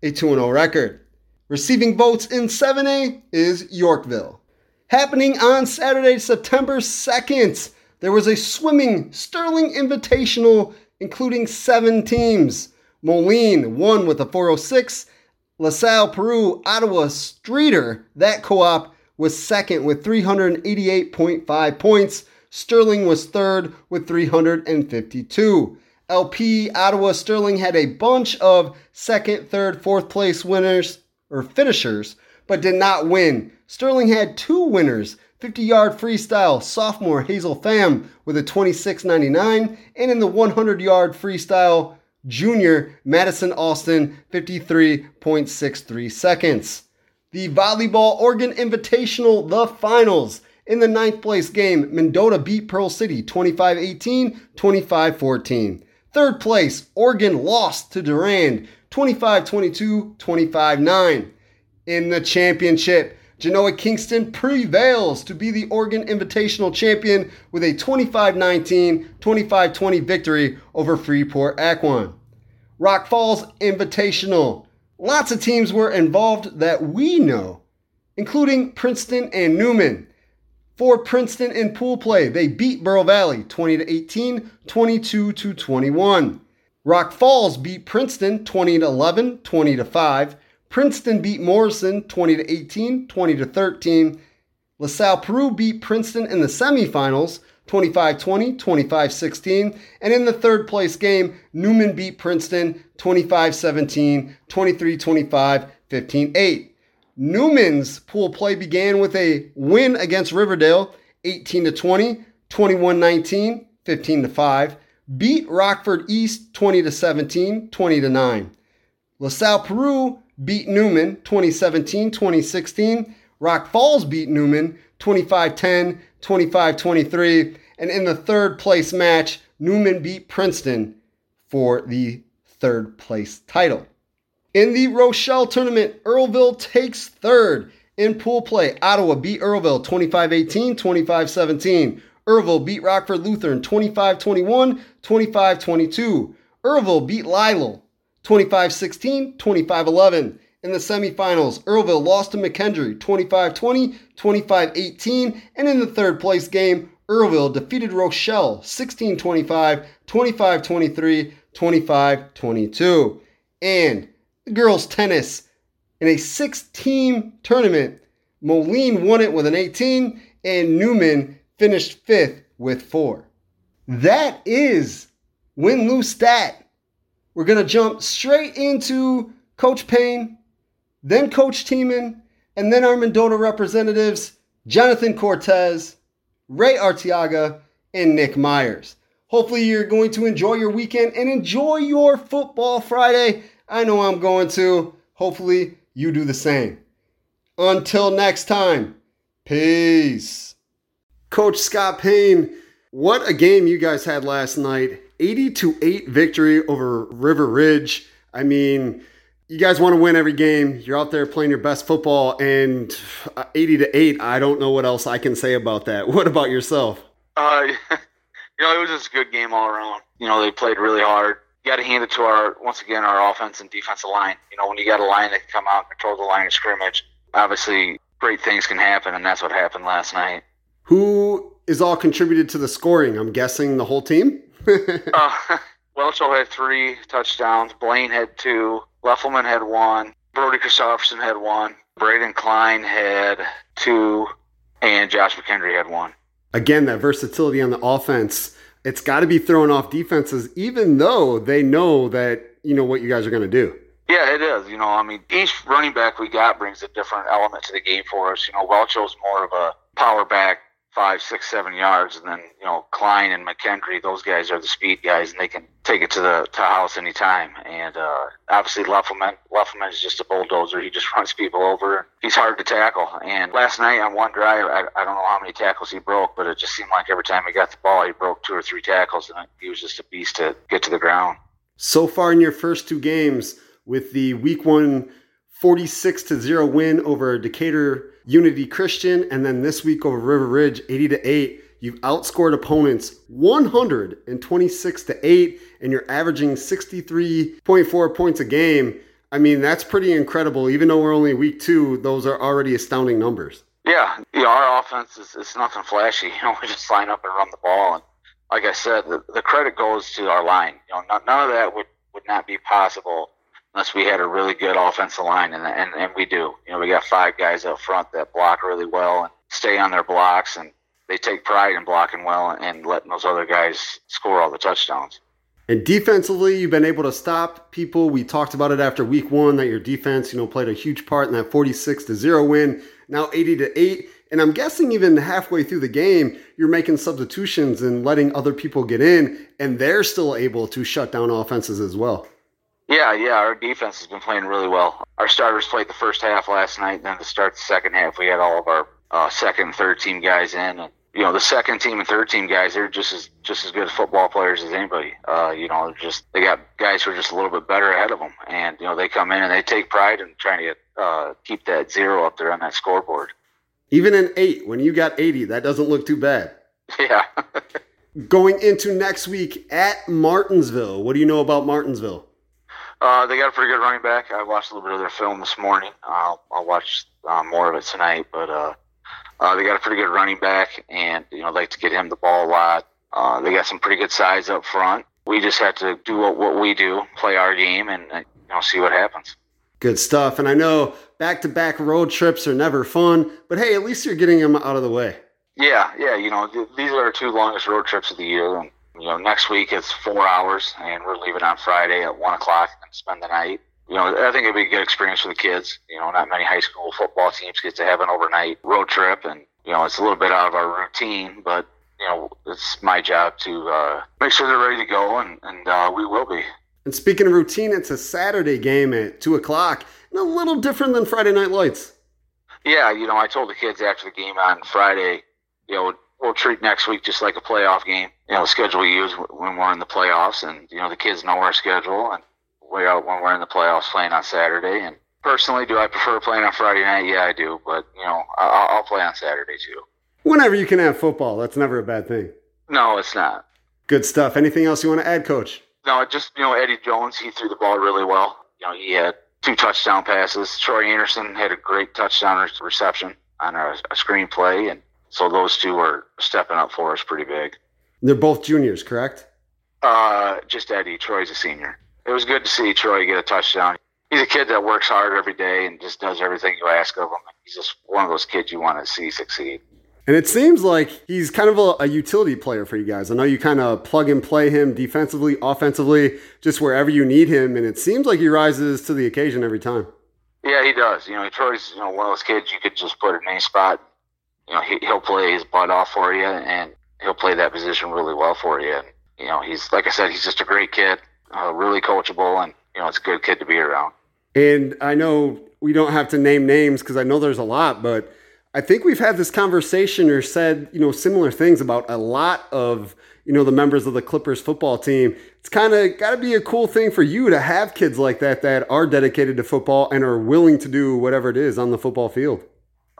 a 2-0 record. Receiving votes in 7A is Yorkville. Happening on Saturday, September 2nd, there was a swimming Sterling Invitational, including 7 teams. Moline won with a 406. LaSalle, Peru, Ottawa, Streator, that co-op, was 2nd with 388.5 points. Sterling was 3rd with 352. LP, Ottawa, Sterling had a bunch of 2nd, 3rd, 4th place winners or finishers, but did not win. Sterling had 2 winners, 50-yard freestyle, sophomore Hazel Pham with a 26.99, and in the 100-yard freestyle, junior Madison Austin, 53.63 seconds. The Volleyball Oregon Invitational, the finals. In the ninth place game, Mendota beat Pearl City 25-18, 25-14. Third place, Oregon lost to Durand 25-22, 25-9. In the championship, Genoa Kingston prevails to be the Oregon Invitational champion with a 25-19, 25-20 victory over Freeport Akron. Rock Falls Invitational. Lots of teams were involved that we know, including Princeton and Newman. For Princeton in pool play, they beat Bureau Valley 20-18, 22-21. Rock Falls beat Princeton 20-11, 20-5. Princeton beat Morrison 20-18, 20-13. LaSalle Peru beat Princeton in the semifinals 25-20, 25-16. And in the third place game, Newman beat Princeton 25-17, 23-25, 15-8. Newman's pool play began with a win against Riverdale 18-20, 21-19, 15-5. Beat Rockford East 20-17, 20-9. LaSalle Peru beat Newman 20-17, 20-16. Rock Falls beat Newman 25-10, 25-23. And in the third place match, Newman beat Princeton for the third place title. In the Rochelle tournament, Earlville takes third. In pool play, Ottawa beat Earlville 25-18, 25-17. Earlville beat Rockford Lutheran 25-21, 25-22. Earlville beat Lytle 25-16, 25-11. In the semifinals, Earlville lost to McKendree 25-20, 25-18. And in the third place game, Earlville defeated Rochelle 16-25, 25-23, 25-22. And girls tennis in a six-team tournament. Moline won it with an 18, and Newman finished fifth with 4. That is win-lose stat. We're going to jump straight into Coach Payne, then Coach Tieman, and then our Mendota representatives, Jonathan Cortez, Ray Arteaga, and Nick Myers. Hopefully you're going to enjoy your weekend and enjoy your football Friday. I know I'm going to. Hopefully, you do the same. Until next time, peace. Coach Scott Payne, what a game you guys had last night. 80-8 victory over River Ridge. I mean, you guys want to win every game. You're out there playing your best football, and 80-8, I don't know what else I can say about that. What about yourself? It was just a good game all around. They played really hard. You got to hand it to our offense and defensive line. When you got a line that can come out and control the line of scrimmage, obviously great things can happen, and that's what happened last night. Who is all contributed to the scoring? I'm guessing the whole team? Welchel had 3 touchdowns. Blaine had 2. Leffelman had 1. Brody Christopherson had 1. Braden Klein had 2. And Josh McKendree had 1. Again, that versatility on the offense. It's got to be throwing off defenses, even though they know that what you guys are going to do. Yeah, it is. Each running back we got brings a different element to the game for us. Welchel's more of a power back, 5, 6, 7 yards, and then Klein and McKendree, those guys are the speed guys, and they can take it to the house anytime. And obviously Leffelman is just a bulldozer. He just runs people over. He's hard to tackle. And last night on one drive, I don't know how many tackles he broke, but it just seemed like every time he got the ball, he broke 2 or 3 tackles, and he was just a beast to get to the ground. So far in your first 2 games, with the week 1 46-0 win over Decatur Unity Christian, and then this week over River Ridge 80-8, you've outscored opponents 126-8, and you're averaging 63.4 points a game. I mean, that's pretty incredible. Even though we're only week 2, those are already astounding numbers. Yeah, our offense is nothing flashy. We just line up and run the ball. And like I said, the credit goes to our line. None of that would not be possible unless we had a really good offensive line, and we do. We got 5 guys up front that block really well and stay on their blocks, and they take pride in blocking well and letting those other guys score all the touchdowns. And defensively, you've been able to stop people. We talked about it after week 1 that your defense, played a huge part in that 46-0 win. Now 80-8, and I'm guessing even halfway through the game, you're making substitutions and letting other people get in, and they're still able to shut down offenses as well. Yeah, our defense has been playing really well. Our starters played the first half last night, and then to start the second half, we had all of our second and third team guys in. And, you know, the second team and third team guys, they're just as good football players as anybody. You know, they got guys who are just a little bit better ahead of them. And, you know, they come in and they take pride in trying to keep that zero up there on that scoreboard. Even an 8, when you got 80, that doesn't look too bad. Yeah. Going into next week at Martinsville, what do you know about Martinsville? They got a pretty good running back. I watched a little bit of their film this morning. I'll watch more of it tonight, but they got a pretty good running back, and you know, like to get him the ball a lot. They got some pretty good size up front. We just have to do what we do, play our game, and you know, see what happens. Good stuff. And I know back-to-back road trips are never fun, but hey, at least you're getting them out of the way. Yeah. You know, these are our two longest road trips of the year, and you know, next week it's 4 hours, and we're leaving on Friday at 1:00 and spend the night. You know, I think it'd be a good experience for the kids. You know, not many high school football teams get to have an overnight road trip, and you know, it's a little bit out of our routine, but you know, it's my job to make sure they're ready to go, and we will be. And speaking of routine, it's a Saturday game at 2:00, and a little different than Friday Night Lights. Yeah, you know, I told the kids after the game on Friday, you know, we'll treat next week just like a playoff game. You know, the schedule we use when we're in the playoffs, and you know, the kids know our schedule, and we are, when we're in the playoffs, playing on Saturday. And personally, do I prefer playing on Friday night? Yeah, I do, but you know, I'll play on Saturday too. Whenever you can have football, that's never a bad thing. No, it's not. Good stuff. Anything else you want to add, Coach? No, just, you know, Eddie Jones, he threw the ball really well. You know, he had 2 touchdown passes. Troy Anderson had a great touchdown reception on a screen play, and so those two are stepping up for us pretty big. They're both juniors, correct? Just Eddie. Troy's a senior. It was good to see Troy get a touchdown. He's a kid that works hard every day and just does everything you ask of him. He's just one of those kids you want to see succeed. And it seems like he's kind of a utility player for you guys. I know you kind of plug and play him defensively, offensively, just wherever you need him. And it seems like he rises to the occasion every time. Yeah, he does. You know, Troy's, you know, one of those kids you could just put in any spot. You know, he'll play his butt off for you, and he'll play that position really well for you. And, you know, he's, like I said, he's just a great kid, really coachable, and, you know, it's a good kid to be around. And I know we don't have to name names because I know there's a lot, but I think we've had this conversation or said, you know, similar things about a lot of, you know, the members of the Clippers football team. It's kind of got to be a cool thing for you to have kids like that that are dedicated to football and are willing to do whatever it is on the football field.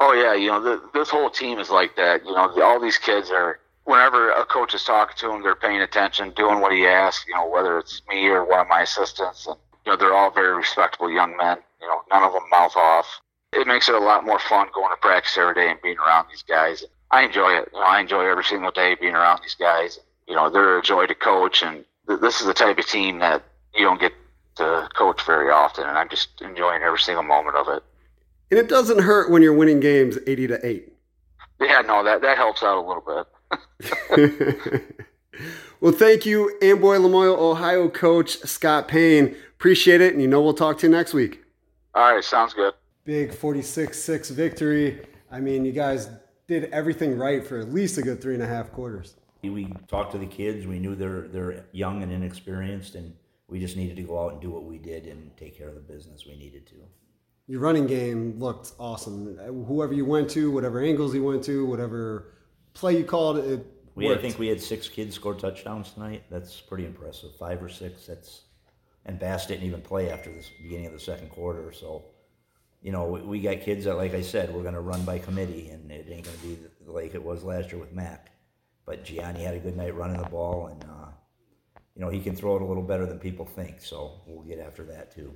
Oh, yeah, you know, this whole team is like that. You know, all these kids are, whenever a coach is talking to them, they're paying attention, doing what he asks, you know, whether it's me or one of my assistants. And, you know, they're all very respectable young men. You know, none of them mouth off. It makes it a lot more fun going to practice every day and being around these guys. I enjoy it. You know, I enjoy every single day being around these guys. You know, they're a joy to coach, and this is the type of team that you don't get to coach very often, and I'm just enjoying every single moment of it. And it doesn't hurt when you're winning games 80-8. Yeah, no, that helps out a little bit. Well, thank you, Amboy Lamoille, Ohio coach Scott Payne. Appreciate it, and you know we'll talk to you next week. All right, sounds good. Big 46-6 victory. I mean, you guys did everything right for at least a good 3.5 quarters. We talked to the kids. We knew they're young and inexperienced, and we just needed to go out and do what we did and take care of the business we needed to. Your running game looked awesome. Whoever you went to, whatever angles you went to, whatever play you called, it worked. I think we had 6 kids score touchdowns tonight. That's pretty impressive. 5 or 6. And Bass didn't even play after the beginning of the second quarter. So, you know, we got kids that, like I said, we're going to run by committee, and it ain't going to be like it was last year with Mac. But Gianni had a good night running the ball, and, you know, he can throw it a little better than people think. So we'll get after that too.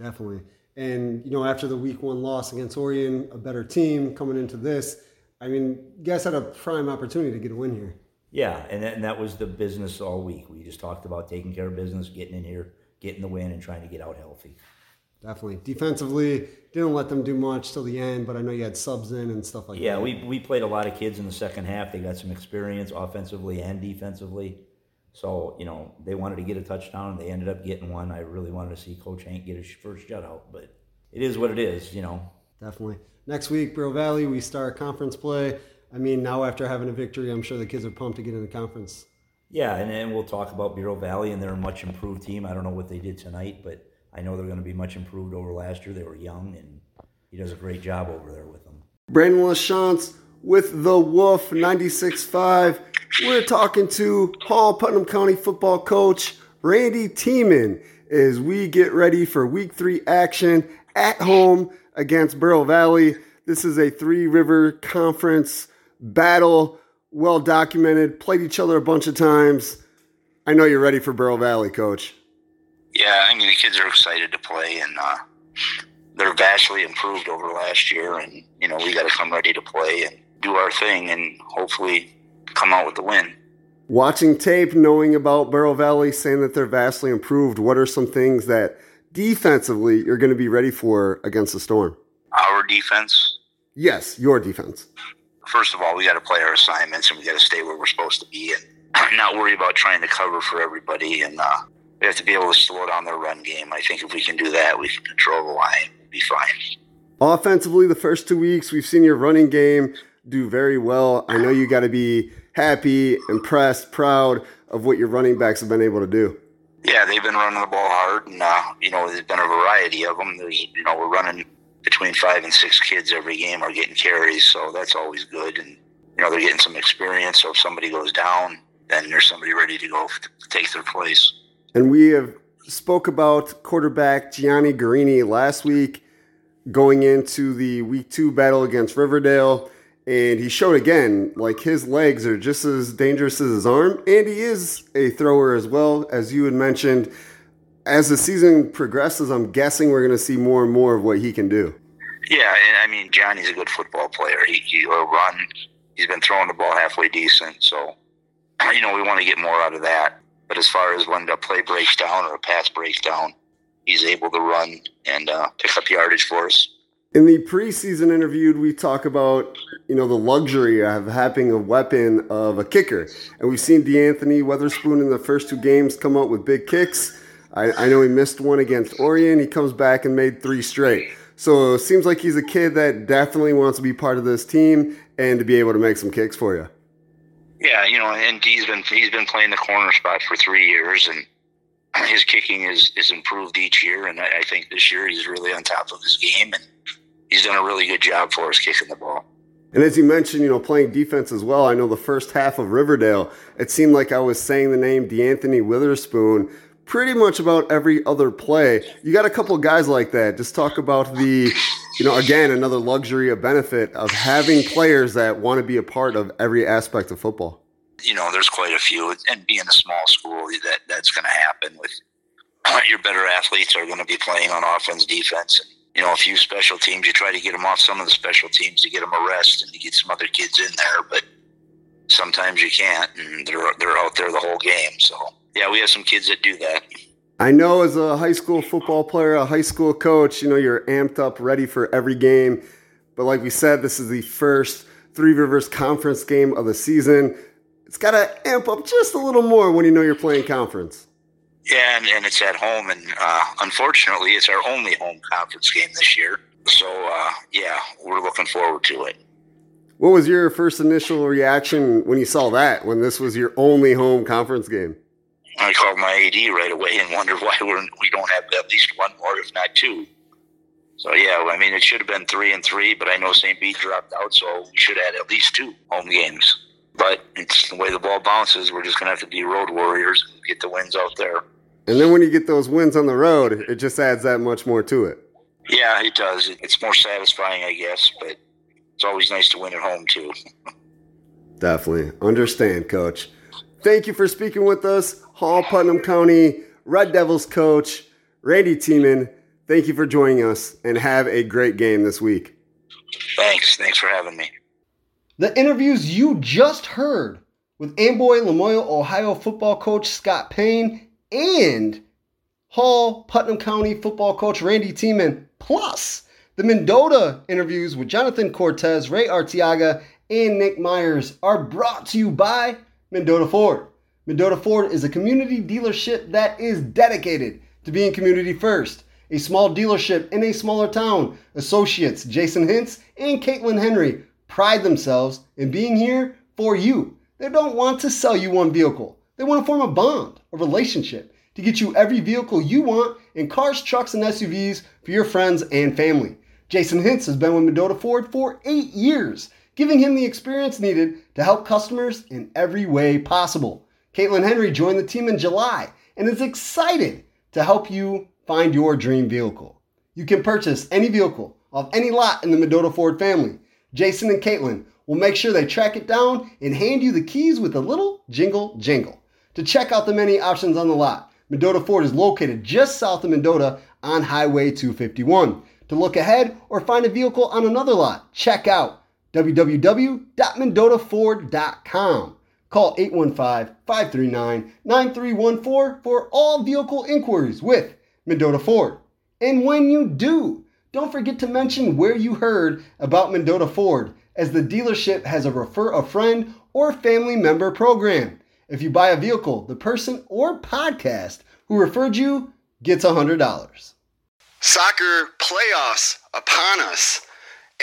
Definitely. And, you know, after the week 1 loss against Orion, a better team coming into this, I mean, you guys had a prime opportunity to get a win here. Yeah, and that was the business all week. We just talked about taking care of business, getting in here, getting the win, and trying to get out healthy. Definitely. Defensively, didn't let them do much till the end, but I know you had subs in and stuff like that. Yeah, we played a lot of kids in the second half. They got some experience offensively and defensively. So, you know, they wanted to get a touchdown, and they ended up getting one. I really wanted to see Coach Hank get his first shutout, but it is what it is, you know. Definitely. Next week, Bureau Valley, we start conference play. I mean, now after having a victory, I'm sure the kids are pumped to get in the conference. Yeah, and we'll talk about Bureau Valley, and they're a much improved team. I don't know what they did tonight, but I know they're going to be much improved over last year. They were young, and he does a great job over there with them. Brandon LaChance with The Wolf 96.5. We're talking to Hall Putnam County football coach Randy Tieman as we get ready for Week 3 action at home against Bureau Valley. This is a Three River Conference battle, well documented, played each other a bunch of times. I know you're ready for Bureau Valley, Coach. Yeah, I mean, the kids are excited to play, and they're vastly improved over last year, and, you know, we got to come ready to play and do our thing and hopefully come out with the win. Watching tape, knowing about Bureau Valley, saying that they're vastly improved, what are some things that defensively you're going to be ready for against the Storm? Our defense? Yes, your defense. First of all, we got to play our assignments, and we got to stay where we're supposed to be and not worry about trying to cover for everybody. And we have to be able to slow down their run game. I think if we can do that, we can control the line. Be fine. Offensively, the first 2 weeks, we've seen your running game do very well. I know you got to be happy, impressed, proud of what your running backs have been able to do. Yeah, they've been running the ball hard, and you know, there's been a variety of them. There's, you know, we're running between 5 and 6 kids every game are getting carries, so that's always good. And you know, they're getting some experience. So if somebody goes down, then there's somebody ready to go to take their place. And we have spoke about quarterback Gianni Guarini last week, going into the Week 2 battle against Riverdale, and he showed again, like, his legs are just as dangerous as his arm, and he is a thrower as well, as you had mentioned. As the season progresses, I'm guessing we're going to see more and more of what he can do. Yeah, and I mean, Johnny's a good football player. He'll run. He's been throwing the ball halfway decent, so, you know, we want to get more out of that. But as far as when the play breaks down or a pass breaks down, he's able to run and pick up yardage for us. In the preseason interview, we talk about, you know, the luxury of having a weapon of a kicker. And we've seen DeAnthony Weatherspoon in the first 2 games come up with big kicks. I know he missed one against Orion. He comes back and made 3 straight. So it seems like he's a kid that definitely wants to be part of this team and to be able to make some kicks for you. Yeah, you know, and he's been playing the corner spot for 3 years, and his kicking is improved each year, and I think this year he's really on top of his game, and he's done a really good job for us kicking the ball. And as you mentioned, you know, playing defense as well, I know the first half of Riverdale, it seemed like I was saying the name DeAnthony Weatherspoon pretty much about every other play. You got a couple guys like that. Just talk about the, you know, again, another luxury, a benefit of having players that want to be a part of every aspect of football. You know, there's quite a few, and being a small school, that's going to happen. With your better athletes are going to be playing on offense, defense, and, you know, a few special teams. You try to get them off some of the special teams to get them a rest and to get some other kids in there, but sometimes you can't, and they're out there the whole game. So yeah, we have some kids that do that. I know as a high school football player, a high school coach, you know, you're amped up, ready for every game. But like we said, this is the first Three Rivers Conference game of the season. It's got to amp up just a little more when you know you're playing conference. Yeah, and it's at home, and unfortunately, it's our only home conference game this year. So, yeah, we're looking forward to it. What was your first initial reaction when you saw that, when this was your only home conference game? I called my AD right away and wondered why we don't have at least one more, if not 2. So, yeah, I mean, it should have been 3-3, but I know St. B dropped out, so we should have had at least 2 home games. But it's the way the ball bounces. We're just going to have to be road warriors and get the wins out there. And then when you get those wins on the road, it just adds that much more to it. Yeah, it does. It's more satisfying, I guess, but it's always nice to win at home, too. Definitely. Understand, Coach. Thank you for speaking with us, Hall Putnam County Red Devils coach Randy Tieman. Thank you for joining us, and have a great game this week. Thanks. Thanks for having me. The interviews you just heard with Amboy Lamoille, Ohio football coach Scott Payne, and Hall Putnam County football coach Randy Tieman, plus the Mendota interviews with Jonathan Cortez, Ray Arteaga, and Nick Myers, are brought to you by Mendota Ford. Mendota Ford is a community dealership that is dedicated to being community first. A small dealership in a smaller town. Associates Jason Hintz and Caitlin Henry pride themselves in being here for you. They don't want to sell you one vehicle. They want to form a bond, a relationship, to get you every vehicle you want in cars, trucks, and SUVs for your friends and family. Jason Hintz has been with Mendota Ford for 8 years, giving him the experience needed to help customers in every way possible. Caitlin Henry joined the team in July and is excited to help you find your dream vehicle. You can purchase any vehicle off any lot in the Mendota Ford family. Jason and Caitlin will make sure they track it down and hand you the keys with a little jingle jangle. To check out the many options on the lot, Mendota Ford is located just south of Mendota on Highway 251. To look ahead or find a vehicle on another lot, check out www.mendotaford.com. Call 815-539-9314 for all vehicle inquiries with Mendota Ford. And when you do, don't forget to mention where you heard about Mendota Ford, as the dealership has a refer a friend or family member program. If you buy a vehicle, the person or podcast who referred you gets $100. Soccer playoffs upon us.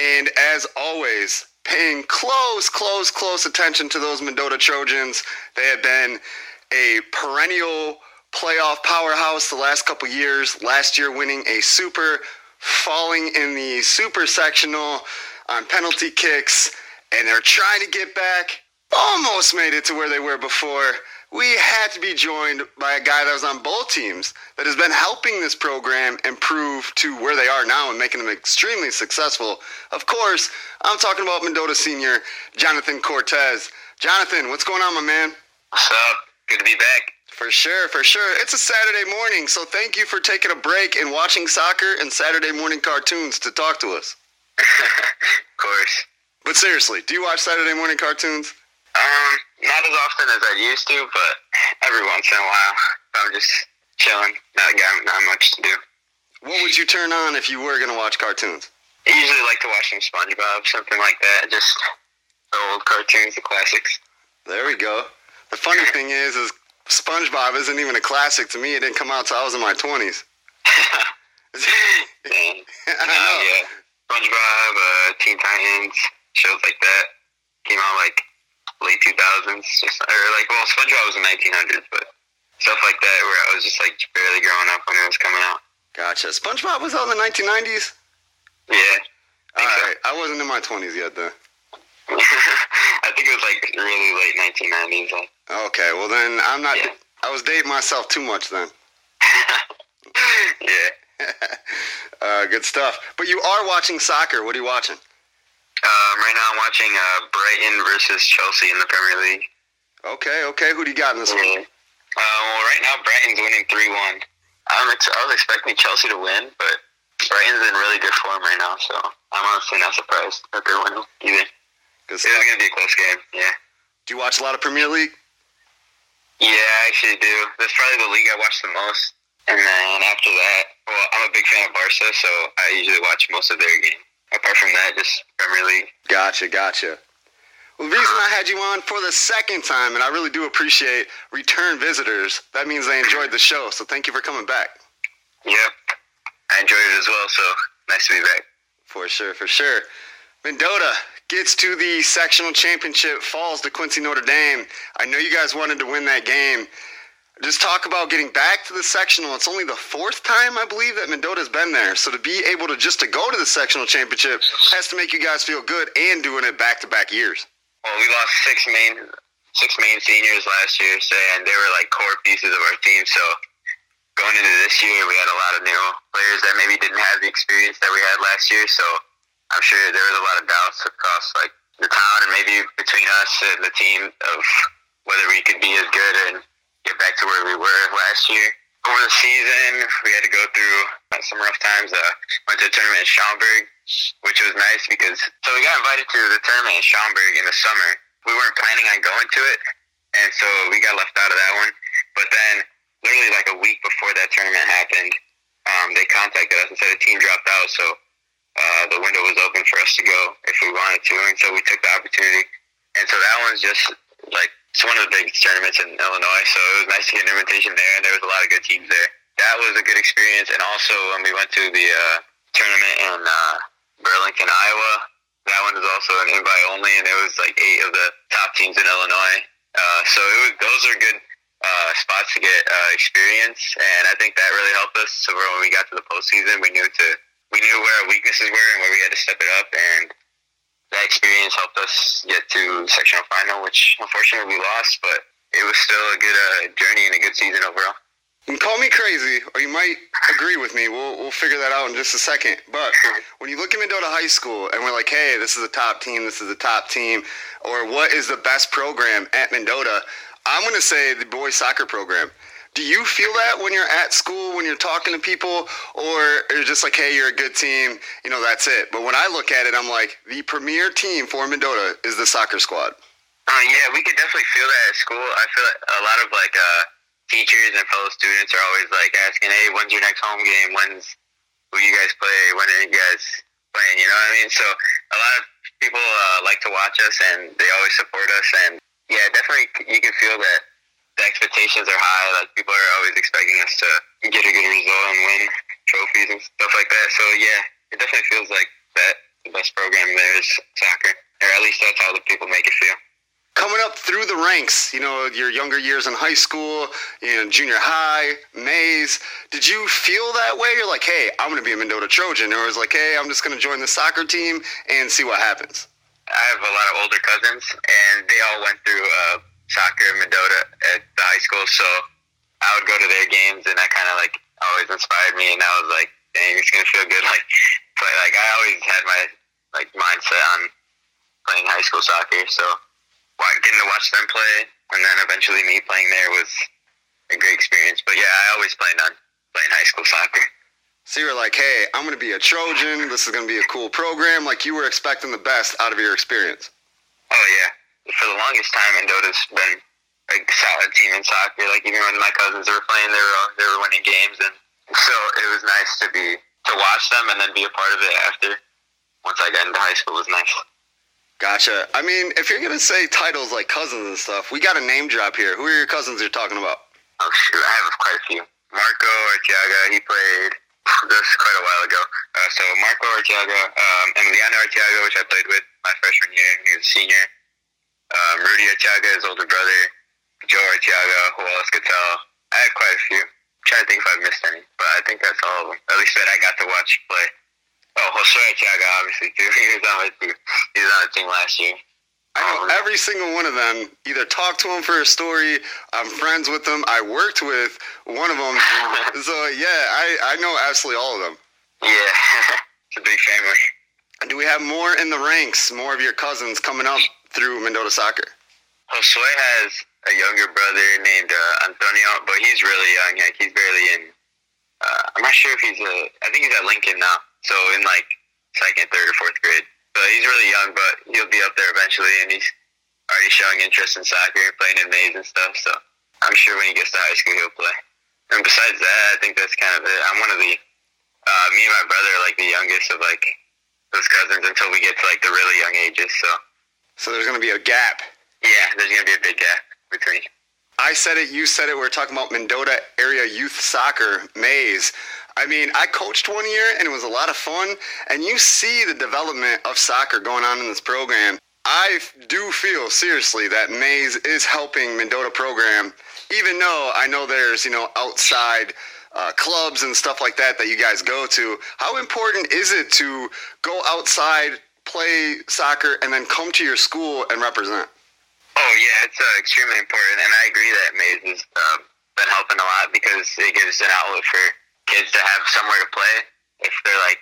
And as always, paying close attention to those Mendota Trojans. They have been a perennial playoff powerhouse the last couple years. Last year winning a super, falling in the super sectional on penalty kicks, and they're trying to get back. Almost made it to where they were before. We had to be joined by a guy that was on both teams that has been helping this program improve to where they are now and making them extremely successful. Of course, I'm talking about Mendota senior Jonathan Cortez. Jonathan, what's going on, my man? What's up? Good to be back. For sure. It's a Saturday morning, so thank you for taking a break and watching soccer and Saturday morning cartoons to talk to us. Of course. But seriously, do you watch Saturday morning cartoons? Not as often as I used to, but every once in a while, I'm just chilling. Not much to do. What would you turn on if you were going to watch cartoons? I usually like to watch some SpongeBob, something like that. Just the old cartoons, the classics. There we go. The funny thing is SpongeBob isn't even a classic to me. It didn't come out till I was in my 20s. I know. Yeah. SpongeBob, Teen Titans, shows like that. Came out like late 2000s, SpongeBob was in 1900s, but stuff like that where I was just like barely growing up when it was coming out. Gotcha. SpongeBob was out in the 1990s? Yeah. Alright, so. I wasn't in my 20s yet then. I think it was like really late 1990s. Okay, well then I'm not, yeah. I was dating myself too much then. Yeah. Good stuff. But you are watching soccer. What are you watching? Right now I'm watching Brighton versus Chelsea in the Premier League. Okay. Who do you got in this one? Well, right now Brighton's winning 3-1. I was expecting Chelsea to win, but Brighton's in really good form right now, so I'm honestly not surprised that they're winning either. It's going to be a close game, yeah. Do you watch a lot of Premier League? Yeah, I actually do. That's probably the league I watch the most. And then after that, well, I'm a big fan of Barca, so I usually watch most of their games. Apart from that, just Premier League. Gotcha. Well, the reason I had you on for the second time, and I really do appreciate return visitors, that means they enjoyed the show, so thank you for coming back. Yep. I enjoyed it as well, so nice to be back. For sure. Mendota gets to the sectional championship, falls to Quincy Notre Dame. I know you guys wanted to win that game. Just talk about getting back to the sectional. It's only the fourth time, I believe, that Mendota's been there. So to be able to just to go to the sectional championship has to make you guys feel good, and doing it back-to-back years. Well, we lost six main seniors last year, and they were like core pieces of our team. So going into this year, we had a lot of new players that maybe didn't have the experience that we had last year. So I'm sure there was a lot of doubts across like the town and maybe between us and the team of whether we could be as good and get back to where we were last year. Over the season, we had to go through some rough times. Went to a tournament in Schaumburg, which was nice because we got invited to the tournament in Schaumburg in the summer. We weren't planning on going to it, and so we got left out of that one. But then, literally like a week before that tournament happened, they contacted us and said the team dropped out, so the window was open for us to go if we wanted to, and so we took the opportunity. And so that one's just like, it's one of the biggest tournaments in Illinois, so it was nice to get an invitation there, and there was a lot of good teams there. That was a good experience, and also when we went to the tournament in Burlington, Iowa, that one was also an invite only, and there was like 8 of the top teams in Illinois. So those are good spots to get experience, and I think that really helped us. So when we got to the postseason, we knew to we knew where our weaknesses were and where we had to step it up, and that experience helped us get to sectional final, which unfortunately we lost, but it was still a good journey and a good season overall. And call me crazy, or you might agree with me. We'll figure that out in just a second. But when you look at Mendota High School and we're like, hey, this is a top team, or what is the best program at Mendota, I'm going to say the boys soccer program. Do you feel that when you're at school, when you're talking to people, or you're just like, hey, you're a good team, you know, that's it? But when I look at it, I'm like, the premier team for Mendota is the soccer squad. Yeah, we could definitely feel that at school. I feel like a lot of, like, teachers and fellow students are always, like, asking, hey, when's your next home game? Who you guys play? When are you guys playing? You know what I mean? So a lot of people like to watch us, and they always support us. And, yeah, definitely you can feel that. The expectations are high. Like, people are always expecting us to get a good result and win trophies and stuff like that. So, yeah, it definitely feels like that. The best program there is soccer, or at least that's how the people make it feel. Coming up through the ranks, you know, your younger years in high school, you know, junior high, Mays, did you feel that way? You're like, hey, I'm going to be a Mendota Trojan, or it was like, hey, I'm just going to join the soccer team and see what happens? I have a lot of older cousins, and they all went through soccer in Mendota at the high school, so I would go to their games, and that kind of, like, always inspired me, and I was like, dang, it's going to feel good, like, play. Like, I always had my, like, mindset on playing high school soccer, so getting to watch them play, and then eventually me playing there was a great experience. But yeah, I always planned on playing high school soccer. So you were like, hey, I'm going to be a Trojan, this is going to be a cool program, like you were expecting the best out of your experience. Oh yeah. For the longest time, Mendota's been a solid team in soccer. Like, even when my cousins were playing, they were winning games, and so it was nice to watch them and then be a part of it after. Once I got into high school, it was nice. Gotcha. I mean, if you're gonna say titles like cousins and stuff, we got a name drop here. Who are your cousins you're talking about? Oh shoot, I have quite a few. Marco Arteaga, he played this quite a while ago. So Marco Arteaga, Emiliano Arteaga, which I played with my freshman year, he was a senior. Rudy Arteaga, his older brother, Joe Arteaga, who else could tell? I had quite a few. I'm trying to think if I missed any, but I think that's all of them. At least that I got to watch play. Oh, Jose Arteaga, obviously, too. He was on the team last year. I know every single one of them. Either talked to him for a story, I'm friends with them, I worked with one of them. So, yeah, I know absolutely all of them. Yeah, it's a big family. And do we have more in the ranks, more of your cousins coming up through Mendota soccer? Josue has a younger brother named Antonio, but he's really young. Like, he's barely in. I'm not sure if I think he's at Lincoln now, so in like second, third, or fourth grade. So he's really young, but he'll be up there eventually, and he's already showing interest in soccer, playing in Mays and stuff. So I'm sure when he gets to high school, he'll play. And besides that, I think that's kind of it. I'm one of the me and my brother are like the youngest of like those cousins until we get to like the really young ages. So there's going to be a gap. Yeah, there's going to be a big gap between. I said it, you said it. We're talking about Mendota area youth soccer, Mays. I mean, I coached one year, and it was a lot of fun. And you see the development of soccer going on in this program. I do feel, seriously, that Mays is helping Mendota program, even though I know there's, you know, outside clubs and stuff like that you guys go to. How important is it to go outside, play soccer, and then come to your school and represent? Oh, yeah, it's extremely important, and I agree that Mays has been helping a lot because it gives an outlet for kids to have somewhere to play. If they're, like,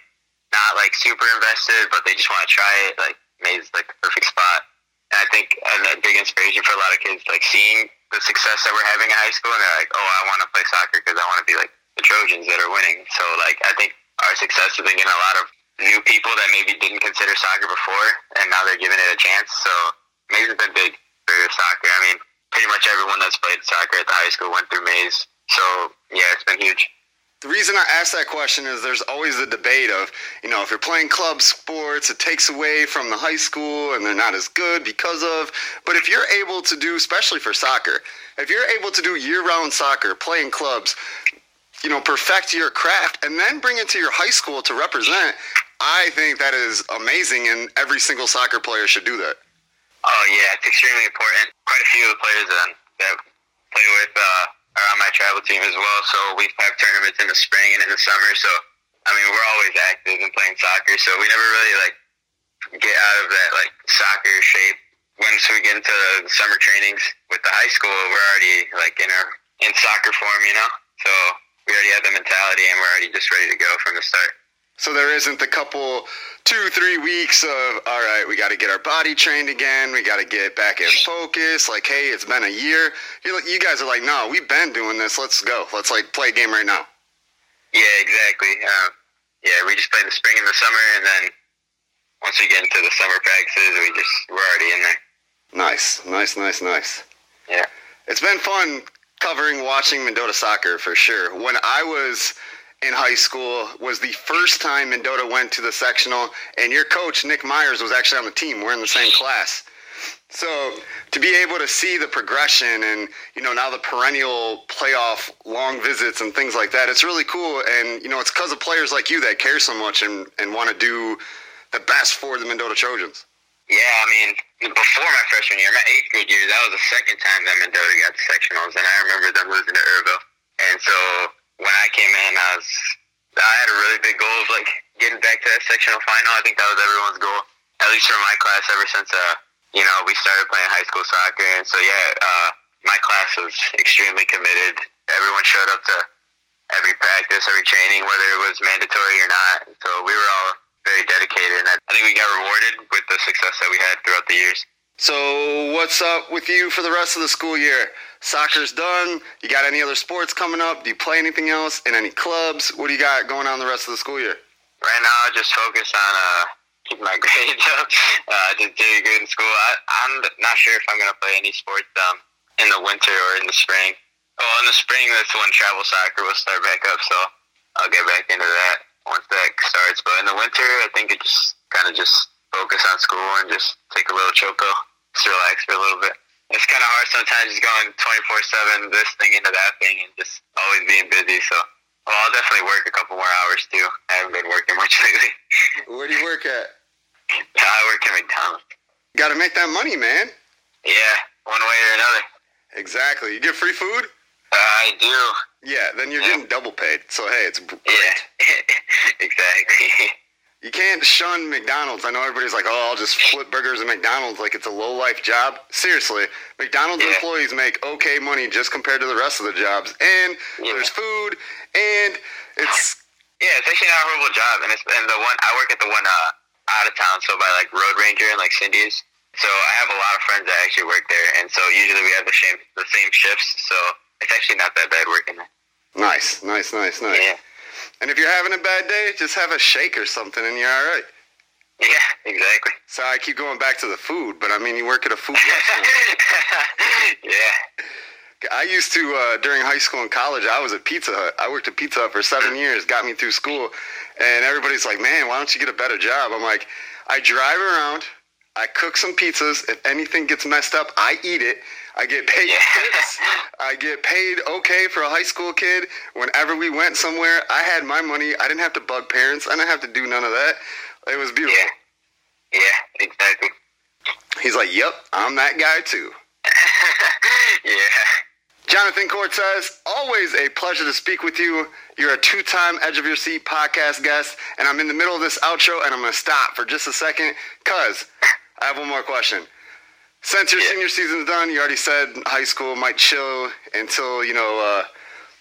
not, like, super invested, but they just want to try it, like, Mays is, like, the perfect spot. And I think a big inspiration for a lot of kids, like, seeing the success that we're having in high school, and they're like, oh, I want to play soccer because I want to be, like, the Trojans that are winning. So, like, I think our success has been getting a lot of new people that maybe didn't consider soccer before, and now they're giving it a chance. So Mays has been big for soccer. I mean, pretty much everyone that's played soccer at the high school went through Mays. So, yeah, it's been huge. The reason I ask that question is there's always the debate of, you know, if you're playing club sports, it takes away from the high school and they're not as good because of. But if you're able to do, especially for soccer, if you're able to do year-round soccer, playing clubs, you know, perfect your craft, and then bring it to your high school to represent, I think that is amazing, and every single soccer player should do that. Oh, yeah, it's extremely important. Quite a few of the players that play with are on my travel team as well, so we have tournaments in the spring and in the summer, so I mean, we're always active and playing soccer, so we never really, get out of that, soccer shape. Once we get into the summer trainings with the high school, we're already, in soccer form, So we already have the mentality, and we're already just ready to go from the start. So there isn't the couple, 2-3 weeks of, all right, we got to get our body trained again. We got to get back in focus. Hey, it's been a year. You guys are no, we've been doing this. Let's go. Let's, play a game right now. Yeah, exactly. We just play the spring and the summer, and then once we get into the summer practices, we're already in there. Nice. Yeah. It's been fun watching Mendota soccer for sure. When I was in high school was the first time Mendota went to the sectional, and your coach, Nick Myers, was actually on the team. We're in the same class. So to be able to see the progression and, now the perennial playoff long visits and things like that, it's really cool. And, it's because of players like you that care so much and want to do the best for the Mendota Trojans. Yeah, before my freshman year, my 8th grade year, that was the second time that Mendota got to sectionals, and I remember them losing to Irville. And so when I came in, I had a really big goal of, getting back to that sectional final. I think that was everyone's goal, at least from my class, ever since, we started playing high school soccer. And so, my class was extremely committed. Everyone showed up to every practice, every training, whether it was mandatory or not. So we were all very dedicated, and I think we got rewarded with the success that we had throughout the years. So what's up with you for the rest of the school year? Soccer's done. You got any other sports coming up? Do you play anything else in any clubs? What do you got going on the rest of the school year? Right now, I just focus on keeping my grades up, just doing good in school. I'm not sure if I'm going to play any sports in the winter or in the spring. Oh, in the spring, that's when travel soccer will start back up, so I'll get back into that once that starts. But in the winter, I think it just focus on school and just take a little choco. Just relax for a little bit. It's kind of hard sometimes just going 24/7, this thing into that thing, and just always being busy. So, I'll definitely work a couple more hours too. I haven't been working much lately. Where do you work at? I work at McDonald's. Got to make that money, man. Yeah, one way or another. Exactly. You get free food? I do. Yeah, then you're getting double paid. So hey, it's great. Yeah, exactly. You can't shun McDonald's. I know everybody's I'll just flip burgers at McDonald's it's a low-life job. Seriously, McDonald's employees make okay money just compared to the rest of the jobs. And there's food, and it's... Yeah, it's actually not a horrible job. And I work at the one out of town, so by, Road Ranger and, Cindy's. So I have a lot of friends that actually work there, and so usually we have the same shifts, so it's actually not that bad working there. Nice. Yeah. And if you're having a bad day, just have a shake or something and you're all right. Yeah, exactly. So I keep going back to the food, but you work at a food restaurant. Yeah. I used to, during high school and college, I was at Pizza Hut. I worked at Pizza Hut for 7 years, got me through school. And everybody's like, man, why don't you get a better job? I'm like, I drive around, I cook some pizzas. If anything gets messed up, I eat it. I get paid tips. I get paid okay for a high school kid. Whenever we went somewhere, I had my money. I didn't have to bug parents. I didn't have to do none of that. It was beautiful. Yeah, exactly. He's like, yep, I'm that guy too. Yeah. Jonathan Cortez, always a pleasure to speak with you. You're a two-time Edge of Your Seat podcast guest, and I'm in the middle of this outro, and I'm going to stop for just a second because I have one more question. Since your senior season's done, you already said high school might chill until,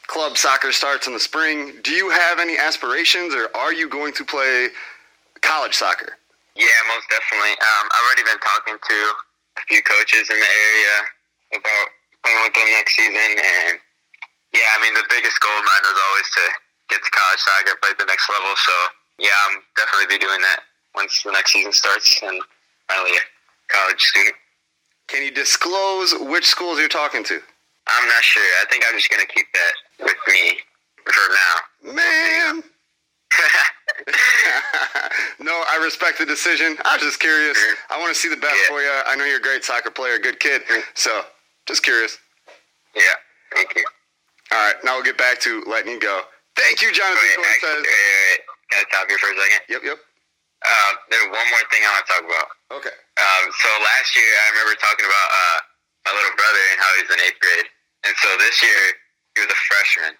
club soccer starts in the spring. Do you have any aspirations, or are you going to play college soccer? Yeah, most definitely. I've already been talking to a few coaches in the area about playing with them next season. And, the biggest goal of mine was always to get to college soccer, play at the next level. So, I'm definitely be doing that once the next season starts and finally a college student. Can you disclose which schools you're talking to? I'm not sure. I think I'm just going to keep that with me for now. Man. No, I respect the decision. I was just curious. I want to see the best for you. I know you're a great soccer player, good kid. So, just curious. Yeah, thank you. All right, now we'll get back to letting you go. Thank you, Jonathan Cortez. Wait. Can I stop here for a second? Yep. There's one more thing I want to talk about. Okay. So last year, I remember talking about my little brother and how he's in 8th grade. And so this year, he was a freshman.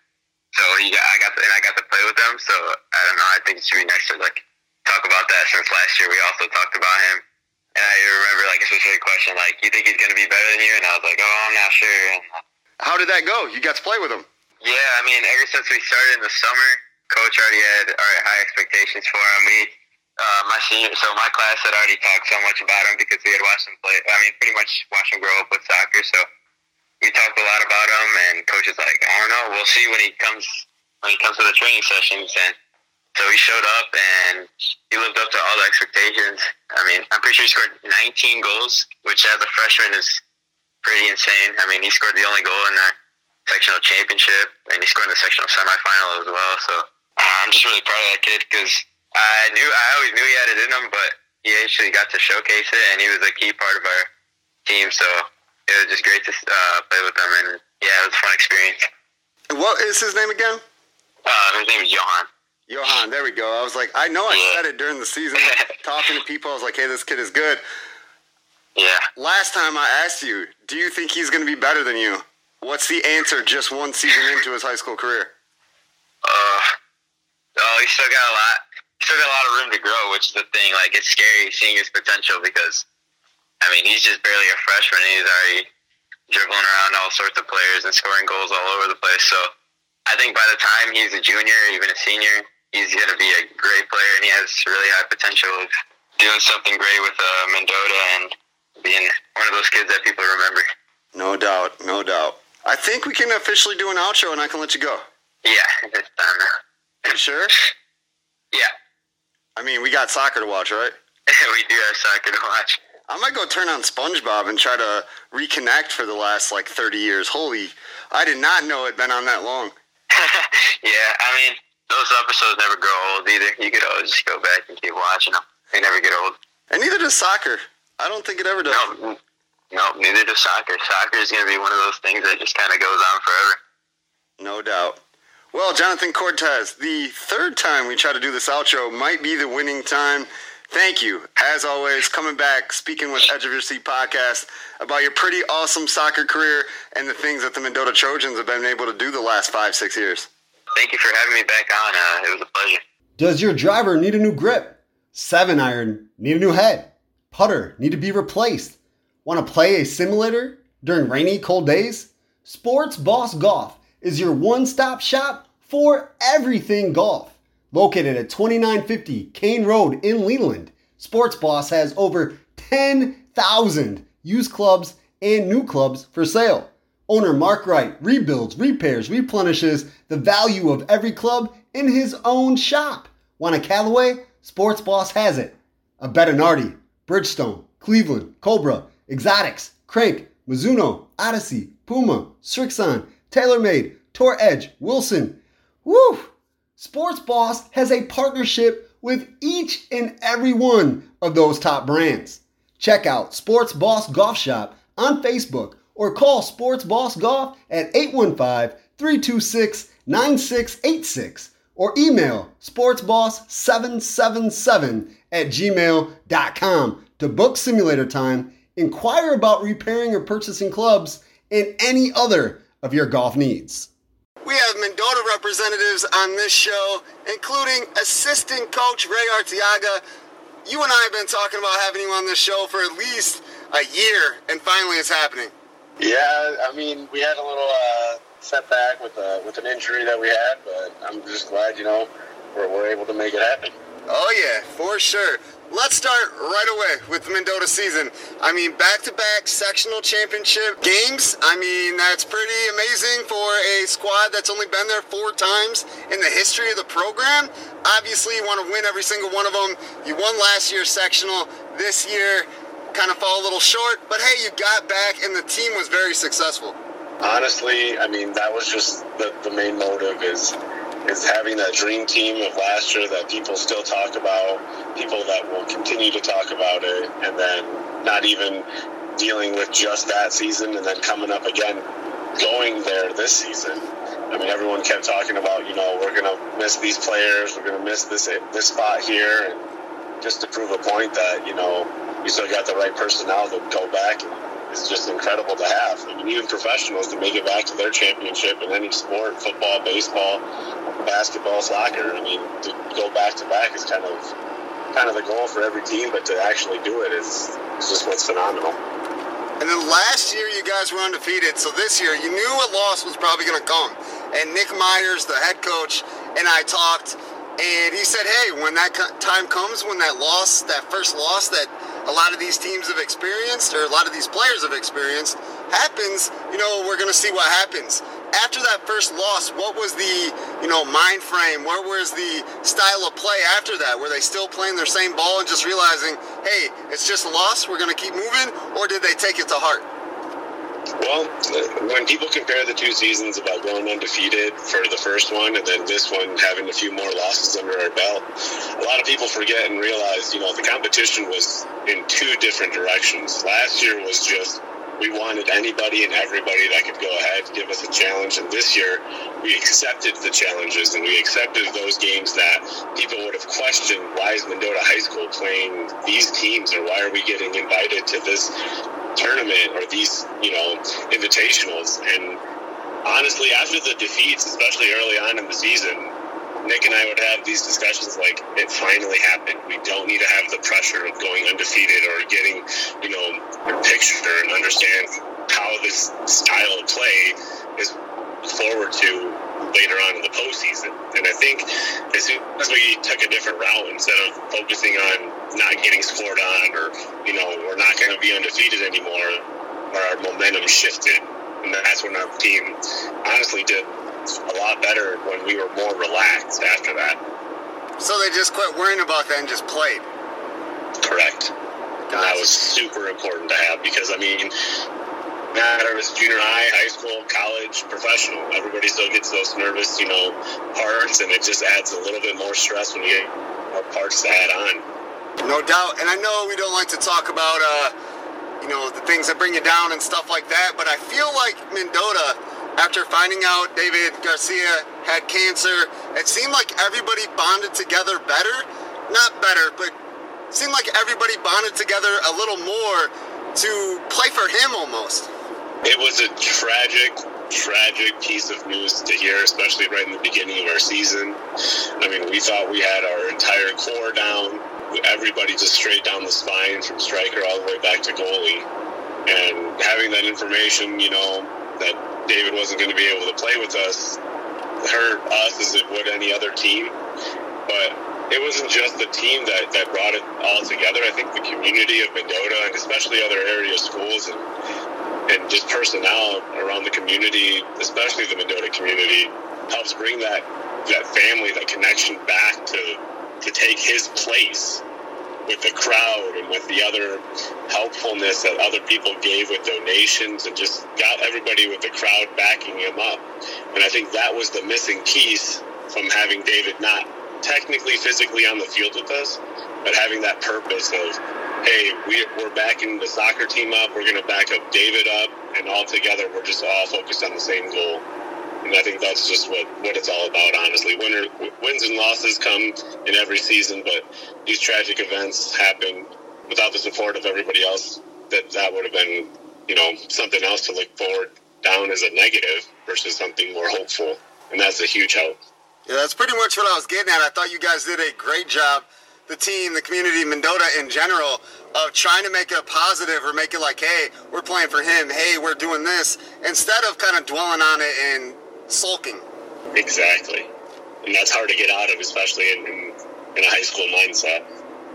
So I got to play with them. So I don't know. I think it should be nice to like talk about that since last year we also talked about him. And I remember like a specific question like, "You think he's going to be better than you?" And I was like, "Oh, I'm not sure." And how did that go? You got to play with him. Yeah, I mean, ever since we started in the summer, coach already had high expectations for him. My class had already talked so much about him because we had watched him play. I mean, pretty much watched him grow up with soccer. So we talked a lot about him, and coach is like, "I don't know, we'll see when he comes to the training sessions." And so he showed up, and he lived up to all the expectations. I mean, I'm pretty sure he scored 19 goals, which as a freshman is pretty insane. I mean, he scored the only goal in the sectional championship, and he scored in the sectional semifinal as well. So I'm just really proud of that kid because I always knew he had it in him, but he actually got to showcase it, and he was a key part of our team. So it was just great to play with him, and yeah, it was a fun experience. What is his name again? His name is Johan. Johan, there we go. I was like, I know I said it during the season, like, talking to people. I was like, hey, this kid is good. Yeah. Last time I asked you, do you think he's going to be better than you? What's the answer just one season into his high school career? He's still got a lot. He's still got a lot of room to grow, which is the thing. Like, it's scary seeing his potential because, I mean, he's just barely a freshman, and he's already dribbling around all sorts of players and scoring goals all over the place. So I think by the time he's a junior or even a senior, he's going to be a great player, and he has really high potential of doing something great with Mendota and being one of those kids that people remember. No doubt, no doubt. I think we can officially do an outro, and I can let you go. Yeah, it's time now. You sure? Yeah. I mean, we got soccer to watch, right? We do have soccer to watch. I might go turn on SpongeBob and try to reconnect for the last, 30 years. Holy, I did not know it had been on that long. Yeah, I mean, those episodes never grow old either. You could always just go back and keep watching them. They never get old. And neither does soccer. I don't think it ever does. Nope, neither does soccer. Soccer is going to be one of those things that just kind of goes on forever. No doubt. Well, Jonathan Cortez, the third time we try to do this outro might be the winning time. Thank you, as always, coming back, speaking with Edge of Your Seat Podcast about your pretty awesome soccer career and the things that the Mendota Trojans have been able to do the last 5-6 years. Thank you for having me back on. It was a pleasure. Does your driver need a new grip? 7-iron need a new head? Putter need to be replaced? Want to play a simulator during rainy, cold days? Sports Boss Golf is your one-stop shop for everything golf. Located at 2950 Kane Road in Leland, Sports Boss has over 10,000 used clubs and new clubs for sale. Owner Mark Wright rebuilds, repairs, replenishes the value of every club in his own shop. Want a Callaway? Sports Boss has it. A Bettinardi, Bridgestone, Cleveland, Cobra, Exotics, Crank, Mizuno, Odyssey, Puma, Strixon, TaylorMade, Tour Edge, Wilson. Woo! Sports Boss has a partnership with each and every one of those top brands. Check out Sports Boss Golf Shop on Facebook or call Sports Boss Golf at 815-326-9686 or email sportsboss777@gmail.com to book simulator time, inquire about repairing or purchasing clubs, and any other of your golf needs. We have Mendota representatives on this show, including assistant coach Ray Arteaga. You and I have been talking about having you on this show for at least a year, and finally it's happening. Yeah, I mean, we had a little setback with an injury that we had, but I'm just glad, we're able to make it happen. Oh, yeah, for sure. Let's start right away with the Mendota season. I mean, back-to-back sectional championship games. I mean, that's pretty amazing for a squad that's only been there 4 times in the history of the program. Obviously, you want to win every single one of them. You won last year's sectional. This year, kind of fall a little short. But, hey, you got back, and the team was very successful. Honestly, I mean, that was just the main motive is having that dream team of last year that people still talk about, people that will continue to talk about it, and then not even dealing with just that season and then coming up again, going there this season. I mean, everyone kept talking about, we're going to miss these players, we're going to miss this spot here, and just to prove a point that, we still got the right personnel to go back and is just incredible to have. I mean, even professionals to make it back to their championship in any sport, football, baseball, basketball, soccer. I mean, to go back to back is kind of the goal for every team, but to actually do it is just what's phenomenal. And then last year you guys were undefeated, so this year you knew a loss was probably going to come. And Nick Myers, the head coach, and I talked, and he said, hey, when that time comes, when that loss, that first loss that a lot of these teams have experienced, or a lot of these players have experienced, happens, you know, we're going to see what happens. After that first loss, what was the, you know, mind frame? Where was the style of play after that? Were they still playing their same ball and just realizing, hey, it's just a loss, we're going to keep moving? Or did they take it to heart? Well, when people compare the two seasons about going undefeated for the first one and then this one having a few more losses under our belt, a lot of people forget and realize, you know, the competition was in two different directions. Last year was just, we wanted anybody and everybody that could go ahead and give us a challenge. And this year, we accepted the challenges and we accepted those games that people would have questioned, why is Mendota High School playing these teams, or why are we getting invited to this tournament or these, you know, invitationals? And honestly, after the defeats, especially early on in the season, Nick and I would have these discussions like, it finally happened. We don't need to have the pressure of going undefeated or getting, you know, a picture and understand how this style of play is forward to later on in the postseason. And I think as we took a different route, instead of focusing on not getting scored on or, you know, we're not going to be undefeated anymore, our momentum shifted. And that's when our team honestly did a lot better, when we were more relaxed after that. So they just quit worrying about that and just played. Correct. And that was super important to have, because I mean, no matter if it's junior high, high school, college, professional, everybody still gets those nervous, you know, parts, and it just adds a little bit more stress when you get more parts to add on. No doubt. And I know we don't like to talk about you know, the things that bring you down and stuff like that, but I feel like Mendota, after finding out David Garcia had cancer, it seemed like everybody bonded together better. Not better, but it seemed like everybody bonded together a little more to play for him almost. It was a tragic piece of news to hear, especially right in the beginning of our season. I mean, we thought we had our entire core down. Everybody just straight down the spine, from striker all the way back to goalie. And having that information, you know, that David wasn't going to be able to play with us, hurt us as it would any other team. But it wasn't just the team that brought it all together. I think the community of Mendota, and especially other area schools and just personnel around the community, especially the Mendota community, helps bring that family, that connection back to take his place with the crowd and with the other helpfulness that other people gave with donations, and just got everybody with the crowd backing him up. And I think that was the missing piece from having David not technically physically on the field with us, but having that purpose of, hey, we're backing the soccer team up, we're going to back up David up, and all together we're just all focused on the same goal. And I think that's just what it's all about, honestly. Wins and losses come in every season, but these tragic events happen. Without the support of everybody else, that would have been, you know, something else to look forward down as a negative versus something more hopeful. And that's a huge help. Yeah, that's pretty much what I was getting at. I thought you guys did a great job, the team, the community, Mendota in general, of trying to make it a positive, or make it like, hey, we're playing for him, hey, we're doing this, instead of kind of dwelling on it and sulking. Exactly. And that's hard to get out of, especially in a high school mindset.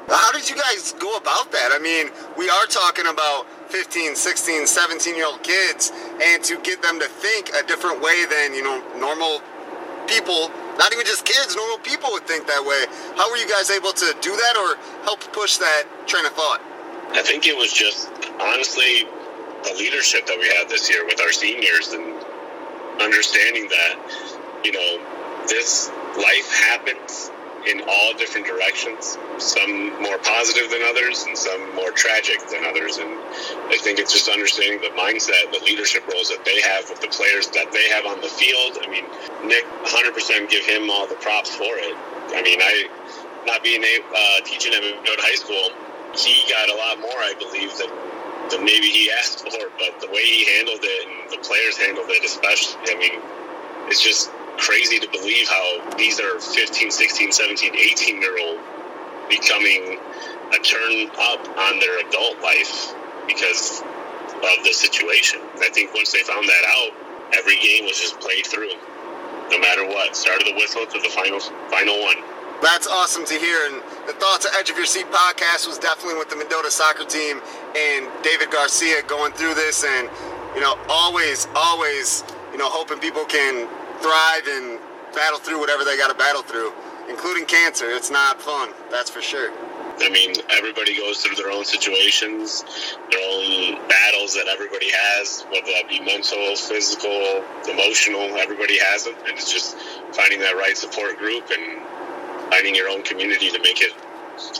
How did you guys go about that? I mean, we are talking about 15, 16, 17-year-old kids, and to get them to think a different way than, you know, normal people, not even just kids, normal people would think that way. How were you guys able to do that, or help push that train of thought? I think it was just, honestly, the leadership that we had this year with our seniors, and understanding that, you know, this life happens in all different directions, some more positive than others and some more tragic than others. And I think it's just understanding the mindset, the leadership roles that they have with the players that they have on the field. I mean, Nick, 100% give him all the props for it. I mean, teaching him at Mendota High School, he got a lot more, I believe, than that maybe he asked for, but the way he handled it and the players handled it especially, I mean, it's just crazy to believe how these are 15, 16, 17, 18-year-old becoming a turn up on their adult life because of the situation. I think once they found that out, every game was just played through, no matter what. Start of the whistle to the final one. That's awesome to hear, and the thoughts of Edge of Your Seat podcast was definitely with the Mendota soccer team and David Garcia going through this, and, you know, always, you know, hoping people can thrive and battle through whatever they got to battle through, including cancer. It's not fun, that's for sure. I mean, everybody goes through their own situations, their own battles that everybody has, whether that be mental, physical, emotional, everybody has them. And it's just finding that right support group and finding your own community to make it,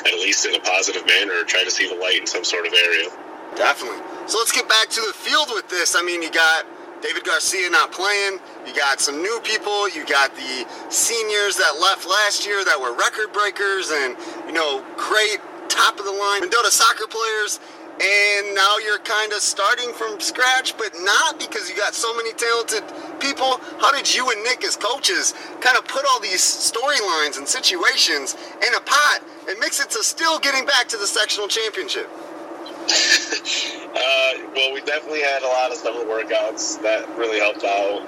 at least in a positive manner, or try to see the light in some sort of area. Definitely. So let's get back to the field with this. I mean, you got David Garcia not playing. You got some new people. You got the seniors that left last year that were record breakers and, you know, great top of the line Mendota soccer players. And now you're kind of starting from scratch, but not, because you got so many talented people. How did you and Nick as coaches kind of put all these storylines and situations in a pot and mix it to still getting back to the sectional championship? Well, we definitely had a lot of summer workouts that really helped out,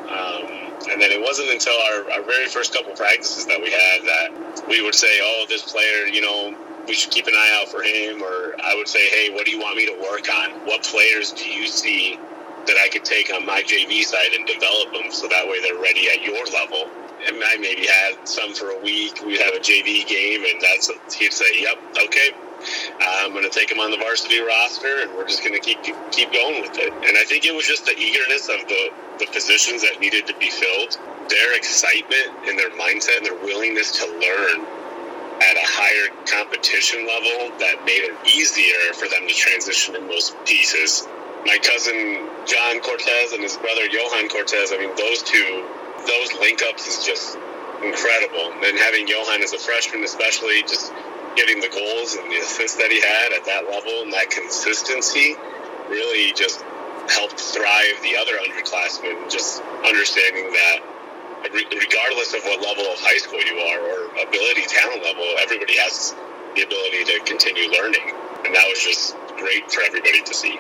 and then it wasn't until our very first couple practices that we had that we would say, oh, this player, you know, we should keep an eye out for him, or I would say, hey, what do you want me to work on? What players do you see that I could take on my JV side and develop them so that way they're ready at your level? And I maybe had some for a week. We'd have a JV game, and he'd say, yep, okay, I'm going to take him on the varsity roster, and we're just going to keep going with it. And I think it was just the eagerness of the positions that needed to be filled, their excitement and their mindset and their willingness to learn at a higher competition level that made it easier for them to transition in those pieces. My cousin John Cortez and his brother Johan Cortez, I mean, those link-ups is just incredible. And having Johan as a freshman especially, just getting the goals and the assists that he had at that level and that consistency really just helped thrive the other underclassmen, just understanding that regardless of what level of high school you are or ability, talent level, everybody has the ability to continue learning. And that was just great for everybody to see.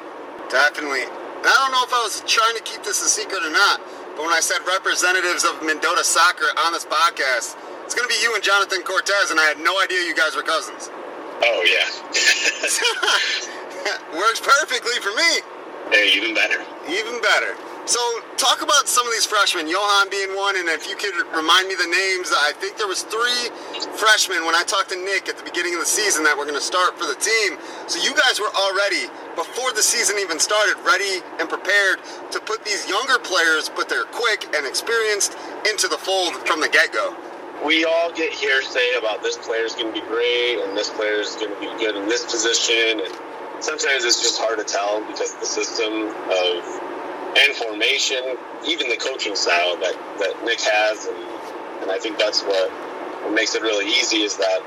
Definitely. And I don't know if I was trying to keep this a secret or not, but when I said representatives of Mendota soccer on this podcast, it's going to be you and Jonathan Cortez, and I had no idea you guys were cousins. Oh, yeah. Works perfectly for me. Hey, even better. Even better. So talk about some of these freshmen, Johan being one, and if you could remind me the names. I think there was 3 freshmen when I talked to Nick at the beginning of the season that were going to start for the team. So you guys were already, before the season even started, ready and prepared to put these younger players, but they're quick and experienced, into the fold from the get-go. We all get hearsay about this player's going to be great and this player's going to be good in this position. And sometimes it's just hard to tell because the system and formation, even the coaching style that Nick has, and I think that's what makes it really easy, is that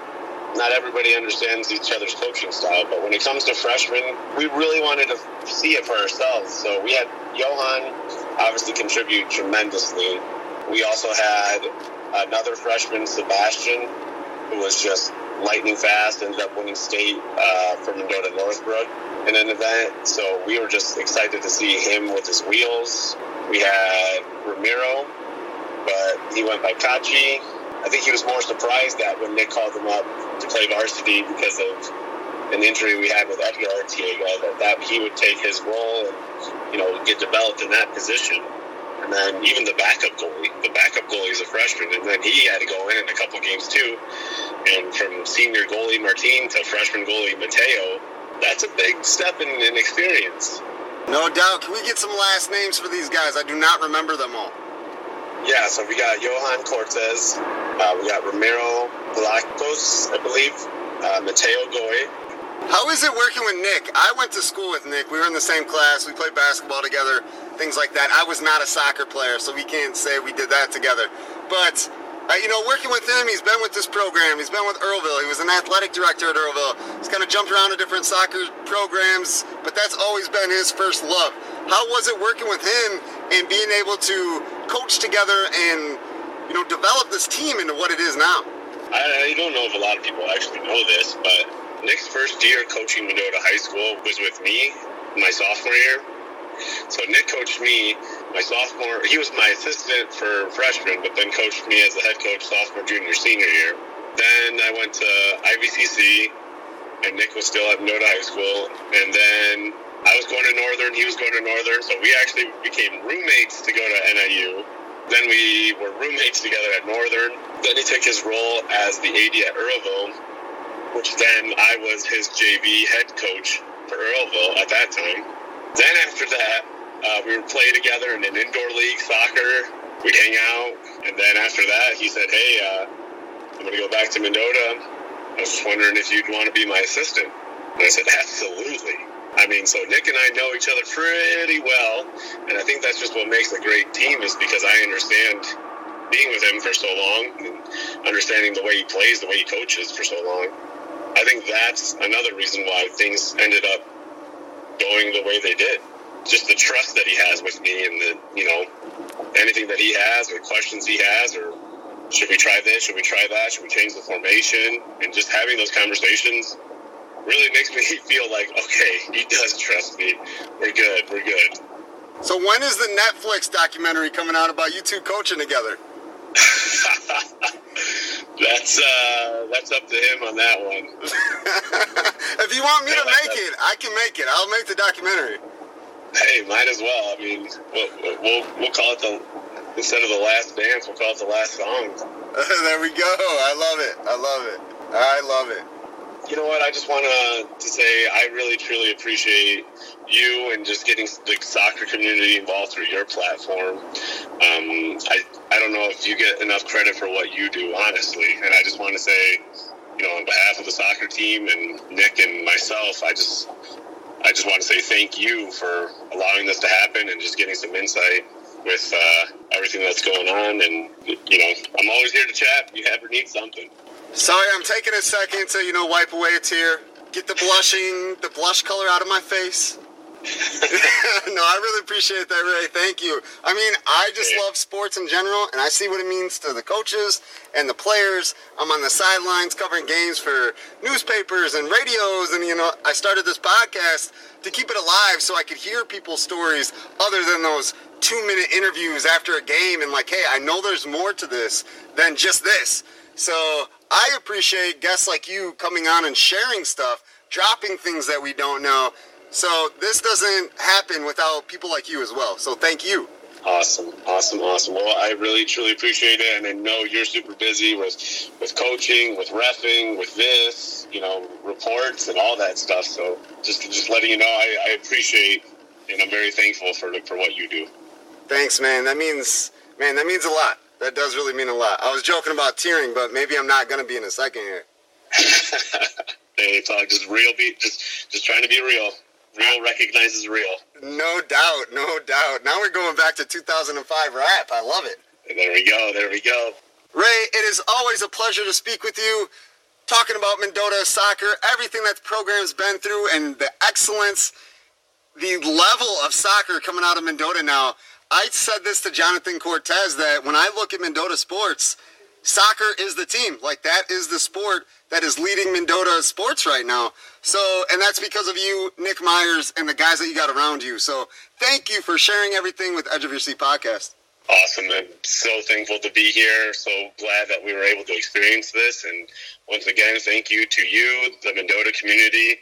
not everybody understands each other's coaching style. But when it comes to freshmen, we really wanted to see it for ourselves. So we had Johan obviously contribute tremendously. We also had another freshman, Sebastian, who was just lightning fast, ended up winning state for Mendota Northbrook in an event. So we were just excited to see him with his wheels. We had Ramiro, but he went by Kachi. I think he was more surprised that when Nick called him up to play varsity because of an injury we had with Edgar Arteaga, that he would take his role and, you know, get developed in that position. And then even the backup goalie is a freshman, and then he had to go in a couple games too. And from senior goalie Martin to freshman goalie Mateo, that's a big step in experience. No doubt. Can we get some last names for these guys? I do not remember them all. Yeah, so we got Johan Cortez, we got Ramiro Galacos, I believe, Mateo Goy. How is it working with Nick? I went to school with Nick. We were in the same class. We played basketball together, things like that. I was not a soccer player, so we can't say we did that together. But Right, you know, working with him, he's been with this program. He's been with Earlville. He was an athletic director at Earlville. He's kind of jumped around to different soccer programs, but that's always been his first love. How was it working with him and being able to coach together and, you know, develop this team into what it is now? I don't know if a lot of people actually know this, but Nick's first year coaching Mendota High School was with me, my sophomore year. So Nick coached me my sophomore. He was my assistant for freshman, but then coached me as a head coach sophomore, junior, senior year. Then I went to IVCC, and Nick was still at Mendota High School. And then I was going to Northern. He was going to Northern. So we actually became roommates to go to NIU. Then we were roommates together at Northern. Then he took his role as the AD at Earlville, which then I was his JV head coach for Earlville at that time. Then after that, we would play together in an indoor league, soccer. We'd hang out. And then after that, he said, hey, I'm going to go back to Mendota. I was just wondering if you'd want to be my assistant. And I said, absolutely. I mean, so Nick and I know each other pretty well. And I think that's just what makes a great team, is because I understand being with him for so long and understanding the way he plays, the way he coaches for so long. I think that's another reason why things ended up going the way they did. Just the trust that he has with me, and the, you know, anything that he has or questions he has, or should we try this, should we try that, should we change the formation, and just having those conversations really makes me feel like, okay, he does trust me, we're good. So when is the Netflix documentary coming out about you two coaching together? That's up to him on that one. If you want me to make it, I can make it. I'll make the documentary. Hey, might as well. I mean, we'll call it instead of The Last Dance, we'll call it The Last Song. There we go. I love it. You know what? I just want to say I really, truly appreciate you and just getting the soccer community involved through your platform. I don't know if you get enough credit for what you do, honestly. And I just want to say, you know, on behalf of the soccer team and Nick and myself, I just want to say thank you for allowing this to happen and just getting some insight with everything that's going on. And, you know, I'm always here to chat if you ever need something. Sorry, I'm taking a second to, you know, wipe away a tear. Get the blush color out of my face. No, I really appreciate that, Ray. Thank you. I mean, I just love sports in general, and I see what it means to the coaches and the players. I'm on the sidelines covering games for newspapers and radios, and, you know, I started this podcast to keep it alive so I could hear people's stories other than those 2-minute interviews after a game, and like, hey, I know there's more to this than just this. So I appreciate guests like you coming on and sharing stuff, dropping things that we don't know. So this doesn't happen without people like you as well. So thank you. Awesome. Well, I really, truly appreciate it. And I know you're super busy with coaching, with reffing, with this, you know, reports and all that stuff. So just letting you know, I appreciate, and I'm very thankful for what you do. Thanks, man. That means a lot. That does really mean a lot. I was joking about tearing, but maybe I'm not going to be in a second here. It's all just trying to be real. Real recognizes real. No doubt. Now we're going back to 2005 rap. I love it. There we go. Ray, it is always a pleasure to speak with you, talking about Mendota soccer, everything that the program's been through, and the excellence, the level of soccer coming out of Mendota now. I said this to Jonathan Cortez, that when I look at Mendota sports, soccer is the team. Like, that is the sport that is leading Mendota sports right now. So, and that's because of you, Nick Myers, and the guys that you got around you. So thank you for sharing everything with Edge of Your Seat Podcast. Awesome. I'm so thankful to be here. So glad that we were able to experience this. And once again, thank you to you, the Mendota community,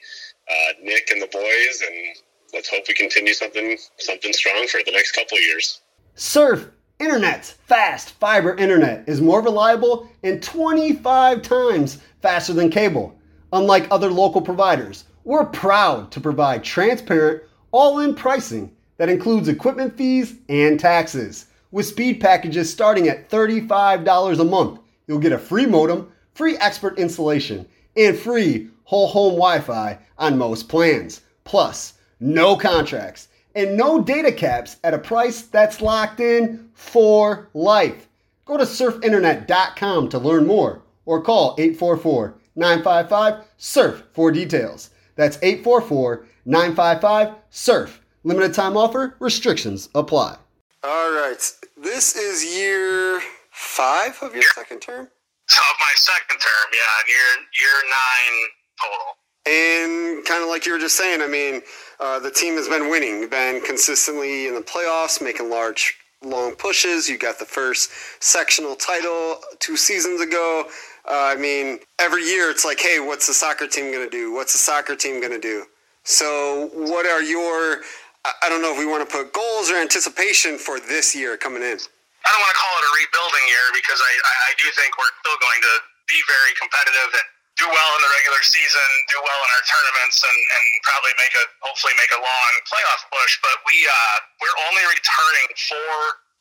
Nick and the boys. And let's hope we continue something strong for the next couple of years. Surf Internet, fast fiber internet is more reliable and 25 times faster than cable. Unlike other local providers, we're proud to provide transparent, all-in pricing that includes equipment fees and taxes. With speed packages starting at $35 a month, you'll get a free modem, free expert installation, and free whole home Wi-Fi on most plans. Plus, no contracts and no data caps at a price that's locked in for life. Go to surfinternet.com to learn more or call 844-955-SURF for details. That's 844-955-SURF. Limited time offer. Restrictions apply. All right. This is year 5 of your second term? Of my second term, yeah. Year 9 total. And kind of like you were just saying, I mean, the team has been winning, been consistently in the playoffs, making large, long pushes. You got the first sectional title 2 seasons ago. I mean, every year it's like, hey, what's the soccer team going to do? What's the soccer team going to do? So what are your, I don't know if we want to put goals or anticipation for this year coming in? I don't want to call it a rebuilding year because I do think we're still going to be very competitive and do well in the regular season, do well in our tournaments, and probably hopefully make a long playoff push. But we're only returning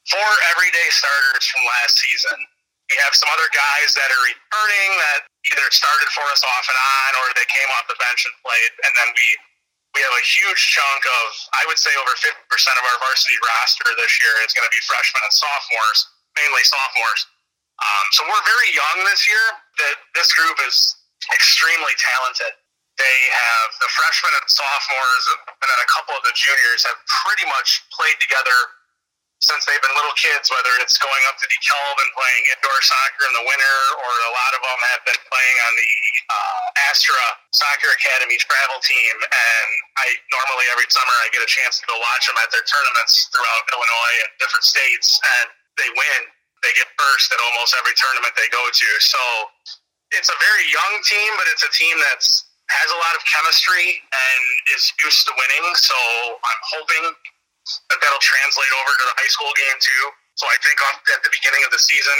four everyday starters from last season. We have some other guys that are returning that either started for us off and on, or they came off the bench and played. And then we have a huge chunk of, I would say over 50% of our varsity roster this year is going to be freshmen and sophomores, mainly sophomores. So we're very young this year. This group is extremely talented. They have the freshmen and sophomores, and then a couple of the juniors have pretty much played together since they've been little kids, whether it's going up to DeKalb and playing indoor soccer in the winter, or a lot of them have been playing on the Astra Soccer Academy travel team. And I normally every summer I get a chance to go watch them at their tournaments throughout Illinois and different states, and they win. They get first at almost every tournament they go to. So it's a very young team, but it's a team that's has a lot of chemistry and is used to winning. So I'm hoping that that'll translate over to the high school game too. So I think at the beginning of the season,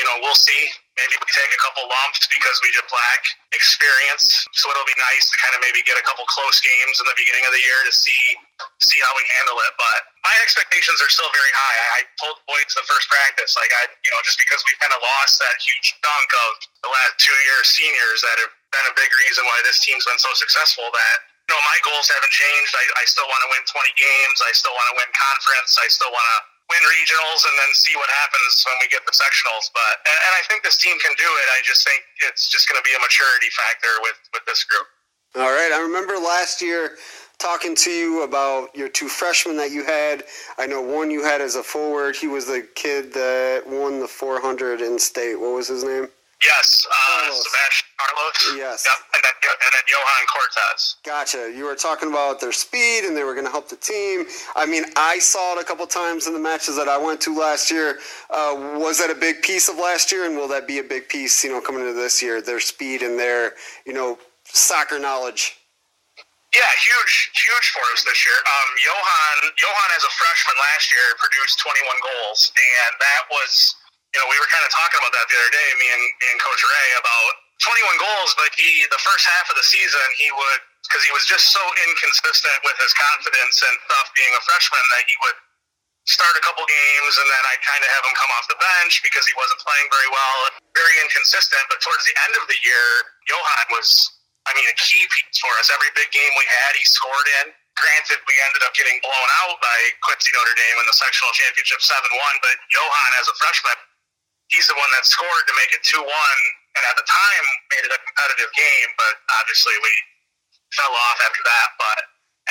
you know, we'll see. Maybe we take a couple lumps because we just lack experience. So it'll be nice to kind of maybe get a couple close games in the beginning of the year to see how we handle it. But my expectations are still very high. I told the boys the first practice, just because we've kind of lost that huge chunk of the last 2 year seniors that have been a big reason why this team's been so successful, that, you know, my goals haven't changed. I still want to win 20 games. I still want to win conference. I still want to win regionals and then see what happens when we get the sectionals. But and I think this team can do it. I just think it's just going to be a maturity factor with this group. All right. I remember last year talking to you about your 2 freshmen that you had. I know one you had as a forward. He was the kid that won the 400 in state. What was his name? Yes, Sebastian Carlos. Yes. Yep. And then Johan Cortez. Gotcha. You were talking about their speed and they were going to help the team. I mean, I saw it a couple times in the matches that I went to last year. Was that a big piece of last year, and will that be a big piece, you know, coming into this year, their speed and their, you know, soccer knowledge? Yeah, huge for us this year. Johan as a freshman last year produced 21 goals, and that was – you know, we were kind of talking about that the other day, me and Coach Ray, about 21 goals, but the first half of the season, because he was just so inconsistent with his confidence and stuff being a freshman, that he would start a couple games and then I'd kind of have him come off the bench because he wasn't playing very well, very inconsistent. But towards the end of the year, Johan was, a key piece for us. Every big game we had, he scored in. Granted, we ended up getting blown out by Quincy Notre Dame in the sectional championship 7-1, but Johan as a freshman, he's the one that scored to make it 2-1, and at the time made it a competitive game, but obviously we fell off after that.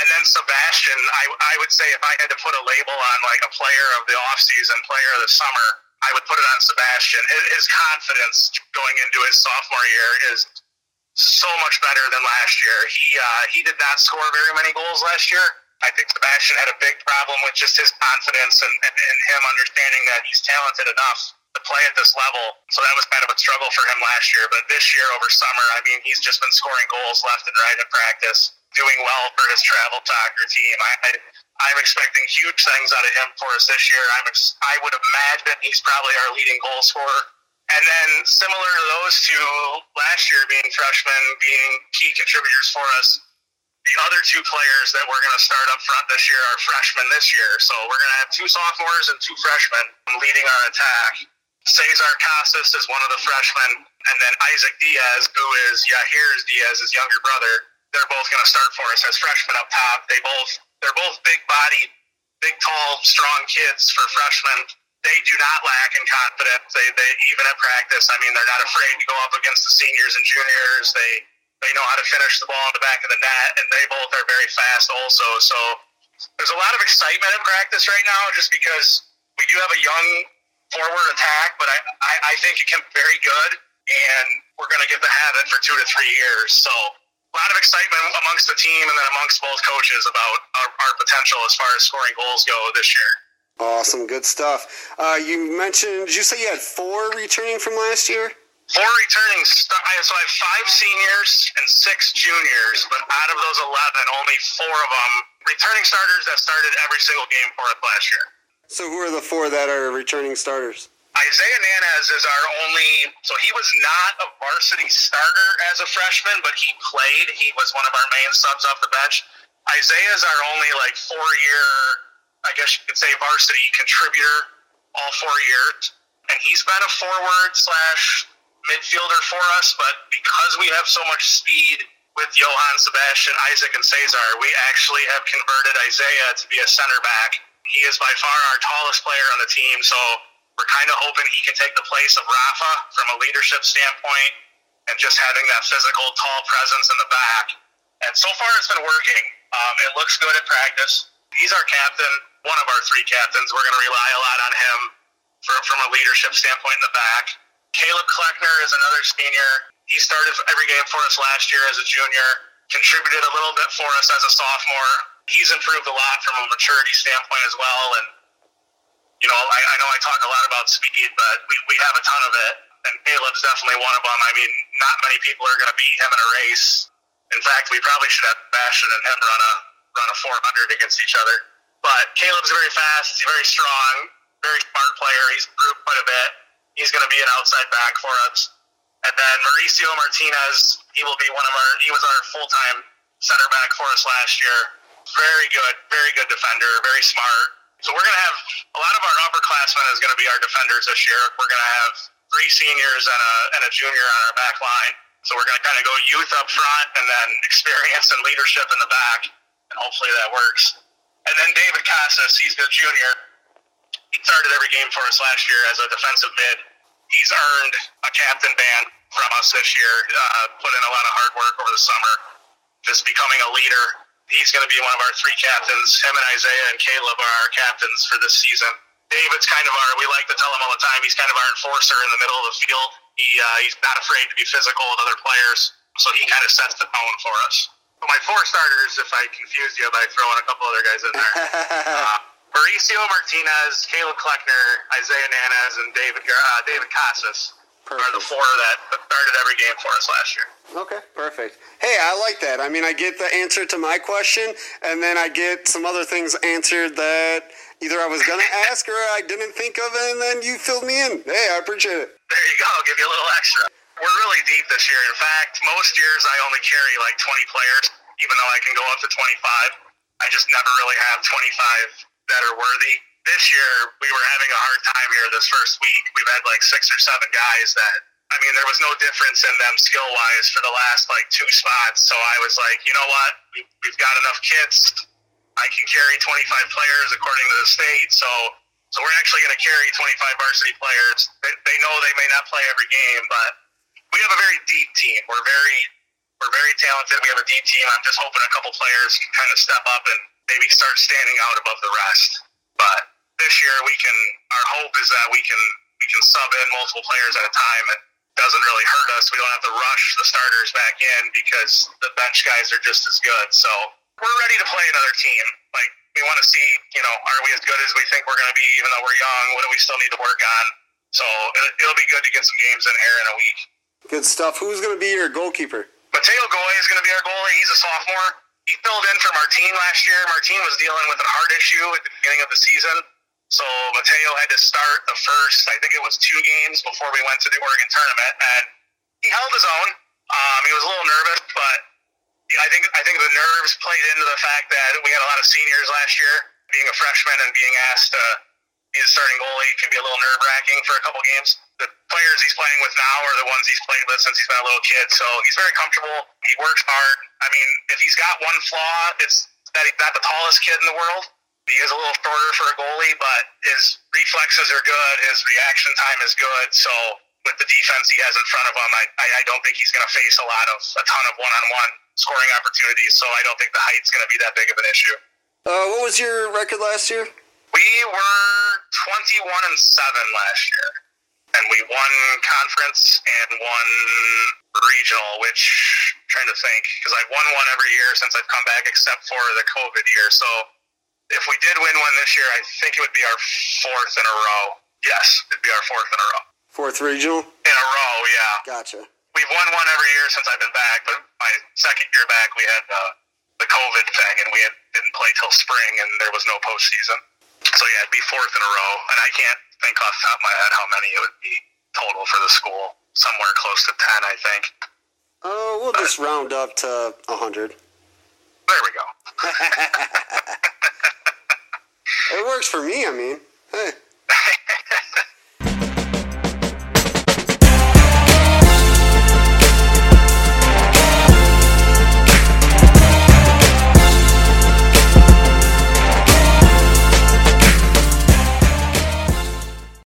And then Sebastian, I would say if I had to put a label on like a player of the offseason, player of the summer, I would put it on Sebastian. His confidence going into his sophomore year is so much better than last year. He did not score very many goals last year. I think Sebastian had a big problem with just his confidence and him understanding that he's talented enough to play at this level. So that was kind of a struggle for him last year. But this year over summer, he's just been scoring goals left and right in practice, doing well for his travel soccer team. I'm expecting huge things out of him for us this year. I would imagine he's probably our leading goal scorer. And then similar to those two last year, being freshmen, being key contributors for us, the other 2 players that we're going to start up front this year are freshmen this year. So we're going to have 2 sophomores and 2 freshmen leading our attack. Cesar Casas is one of the freshmen, and then Isaac Diaz, who is Yair Diaz's younger brother. They're both going to start for us as freshmen up top. They're both big-bodied, big, tall, strong kids for freshmen. they do not lack in confidence. They even at practice, I mean, they're not afraid to go up against the seniors and juniors. They know how to finish the ball in the back of the net, and they both are very fast also. So there's a lot of excitement in practice right now just because we do have a young forward attack, but I think it can be very good, and we're going to get the habit for 2 to 3 years. So a lot of excitement amongst the team and then amongst both coaches about our potential as far as scoring goals go this year. Awesome. Good stuff. You mentioned, did you say you had 4 returning from last year? 4 returning. So I have 5 seniors and 6 juniors, but out of those 11, only 4 of them returning starters that started every single game for us last year. So who are the 4 that are returning starters? Isaiah Nanez is our only, so he was not a varsity starter as a freshman, but he played. He was one of our main subs off the bench. Isaiah is our only like 4-year, I guess you could say, varsity contributor all 4 years. And he's been a forward / midfielder for us, but because we have so much speed with Johan, Sebastian, Isaac, and Cesar, we actually have converted Isaiah to be a center back. He is by far our tallest player on the team, so we're kind of hoping he can take the place of Rafa from a leadership standpoint and just having that physical, tall presence in the back. And so far it's been working. It looks good at practice. He's our captain, one of our 3 captains. We're going to rely a lot on him from a leadership standpoint in the back. Caleb Kleckner is another senior. He started every game for us last year as a junior, contributed a little bit for us as a sophomore. He's improved a lot from a maturity standpoint as well. And, you know, I know I talk a lot about speed, but we have a ton of it. And Caleb's definitely one of them. I mean, not many people are going to beat him in a race. In fact, we probably should have Bastion and him run a 400 against each other. But Caleb's very fast, very strong, very smart player. He's improved quite a bit. He's going to be an outside back for us. And then Mauricio Martinez, he was our full-time center back for us last year. Very good defender, very smart. So we're going to have a lot of our upperclassmen is going to be our defenders this year. We're going to have 3 seniors and a junior on our back line. So we're going to kind of go youth up front and then experience and leadership in the back. And hopefully that works. And then David Casas, he's the junior. He started every game for us last year as a defensive mid. He's earned a captain band from us this year, put in a lot of hard work over the summer, just becoming a leader. He's going to be one of our 3 captains. Him and Isaiah and Caleb are our captains for this season. David's kind of we like to tell him all the time, he's kind of our enforcer in the middle of the field. He's not afraid to be physical with other players, so he kind of sets the tone for us. But my 4 starters, if I confused you by throwing a couple other guys in there, Mauricio Martinez, Caleb Kleckner, Isaiah Nanez, and David Casas are the 4 that started every game for us last year. Okay, perfect. Hey, I like that. I mean, I get the answer to my question, and then I get some other things answered that either I was going to ask or I didn't think of, and then you filled me in. Hey, I appreciate it. There you go. I'll give you a little extra. We're really deep this year. In fact, most years I only carry like 20 players, even though I can go up to 25. I just never really have 25 that are worthy. This year, we were having a hard time here this first week. We've had like 6 or 7 guys that, I mean, there was no difference in them skill-wise for the last like 2 spots. So I was like, you know what? We've got enough kids. I can carry 25 players according to the state. So we're actually going to carry 25 varsity players. They know they may not play every game, but we have a very deep team. We're very talented. We have a deep team. I'm just hoping a couple players can kind of step up and maybe start standing out above the rest. But this year, our hope is that we can sub in multiple players at a time. It doesn't really hurt us. We don't have to rush the starters back in because the bench guys are just as good. So we're ready to play another team. Like, we want to see, you know, are we as good as we think we're going to be, even though we're young? What do we still need to work on? So it'll be good to get some games in here in a week. Good stuff. Who's going to be your goalkeeper? Mateo Goy is going to be our goalie. He's a sophomore. He filled in for Martin last year. Martin was dealing with a heart issue at the beginning of the season. So Mateo had to start the first, I think it was 2 games before we went to the Oregon tournament. And he held his own. He was a little nervous, but I think the nerves played into the fact that we had a lot of seniors last year. Being a freshman and being asked to be a starting goalie can be a little nerve-wracking for a couple games. The players he's playing with now are the ones he's played with since he's been a little kid, so he's very comfortable. He works hard. I mean, if he's got one flaw, it's that he's not the tallest kid in the world, He is a little shorter for a goalie, but his reflexes are good. His reaction time is good. So with the defense he has in front of him, I don't think he's going to face a ton of one-on-one scoring opportunities. So I don't think the height's going to be that big of an issue. What was your record last year? We were 21-7 last year, and we won conference and won regional, which I'm trying to think, because I've won one every year since I've come back except for the COVID year. So if we did win one this year, I think it would be our fourth in a row. Yes, it'd be our fourth in a row. Fourth regional? In a row, yeah. Gotcha. We've won one every year since I've been back, but my second year back we had the COVID thing, and we didn't play till spring, and there was no postseason. So, yeah, it'd be fourth in a row, and I can't think off the top of my head how many it would be total for the school. Somewhere close to 10, I think. Oh, we'll just round up to 100. There we go. It works for me, I mean.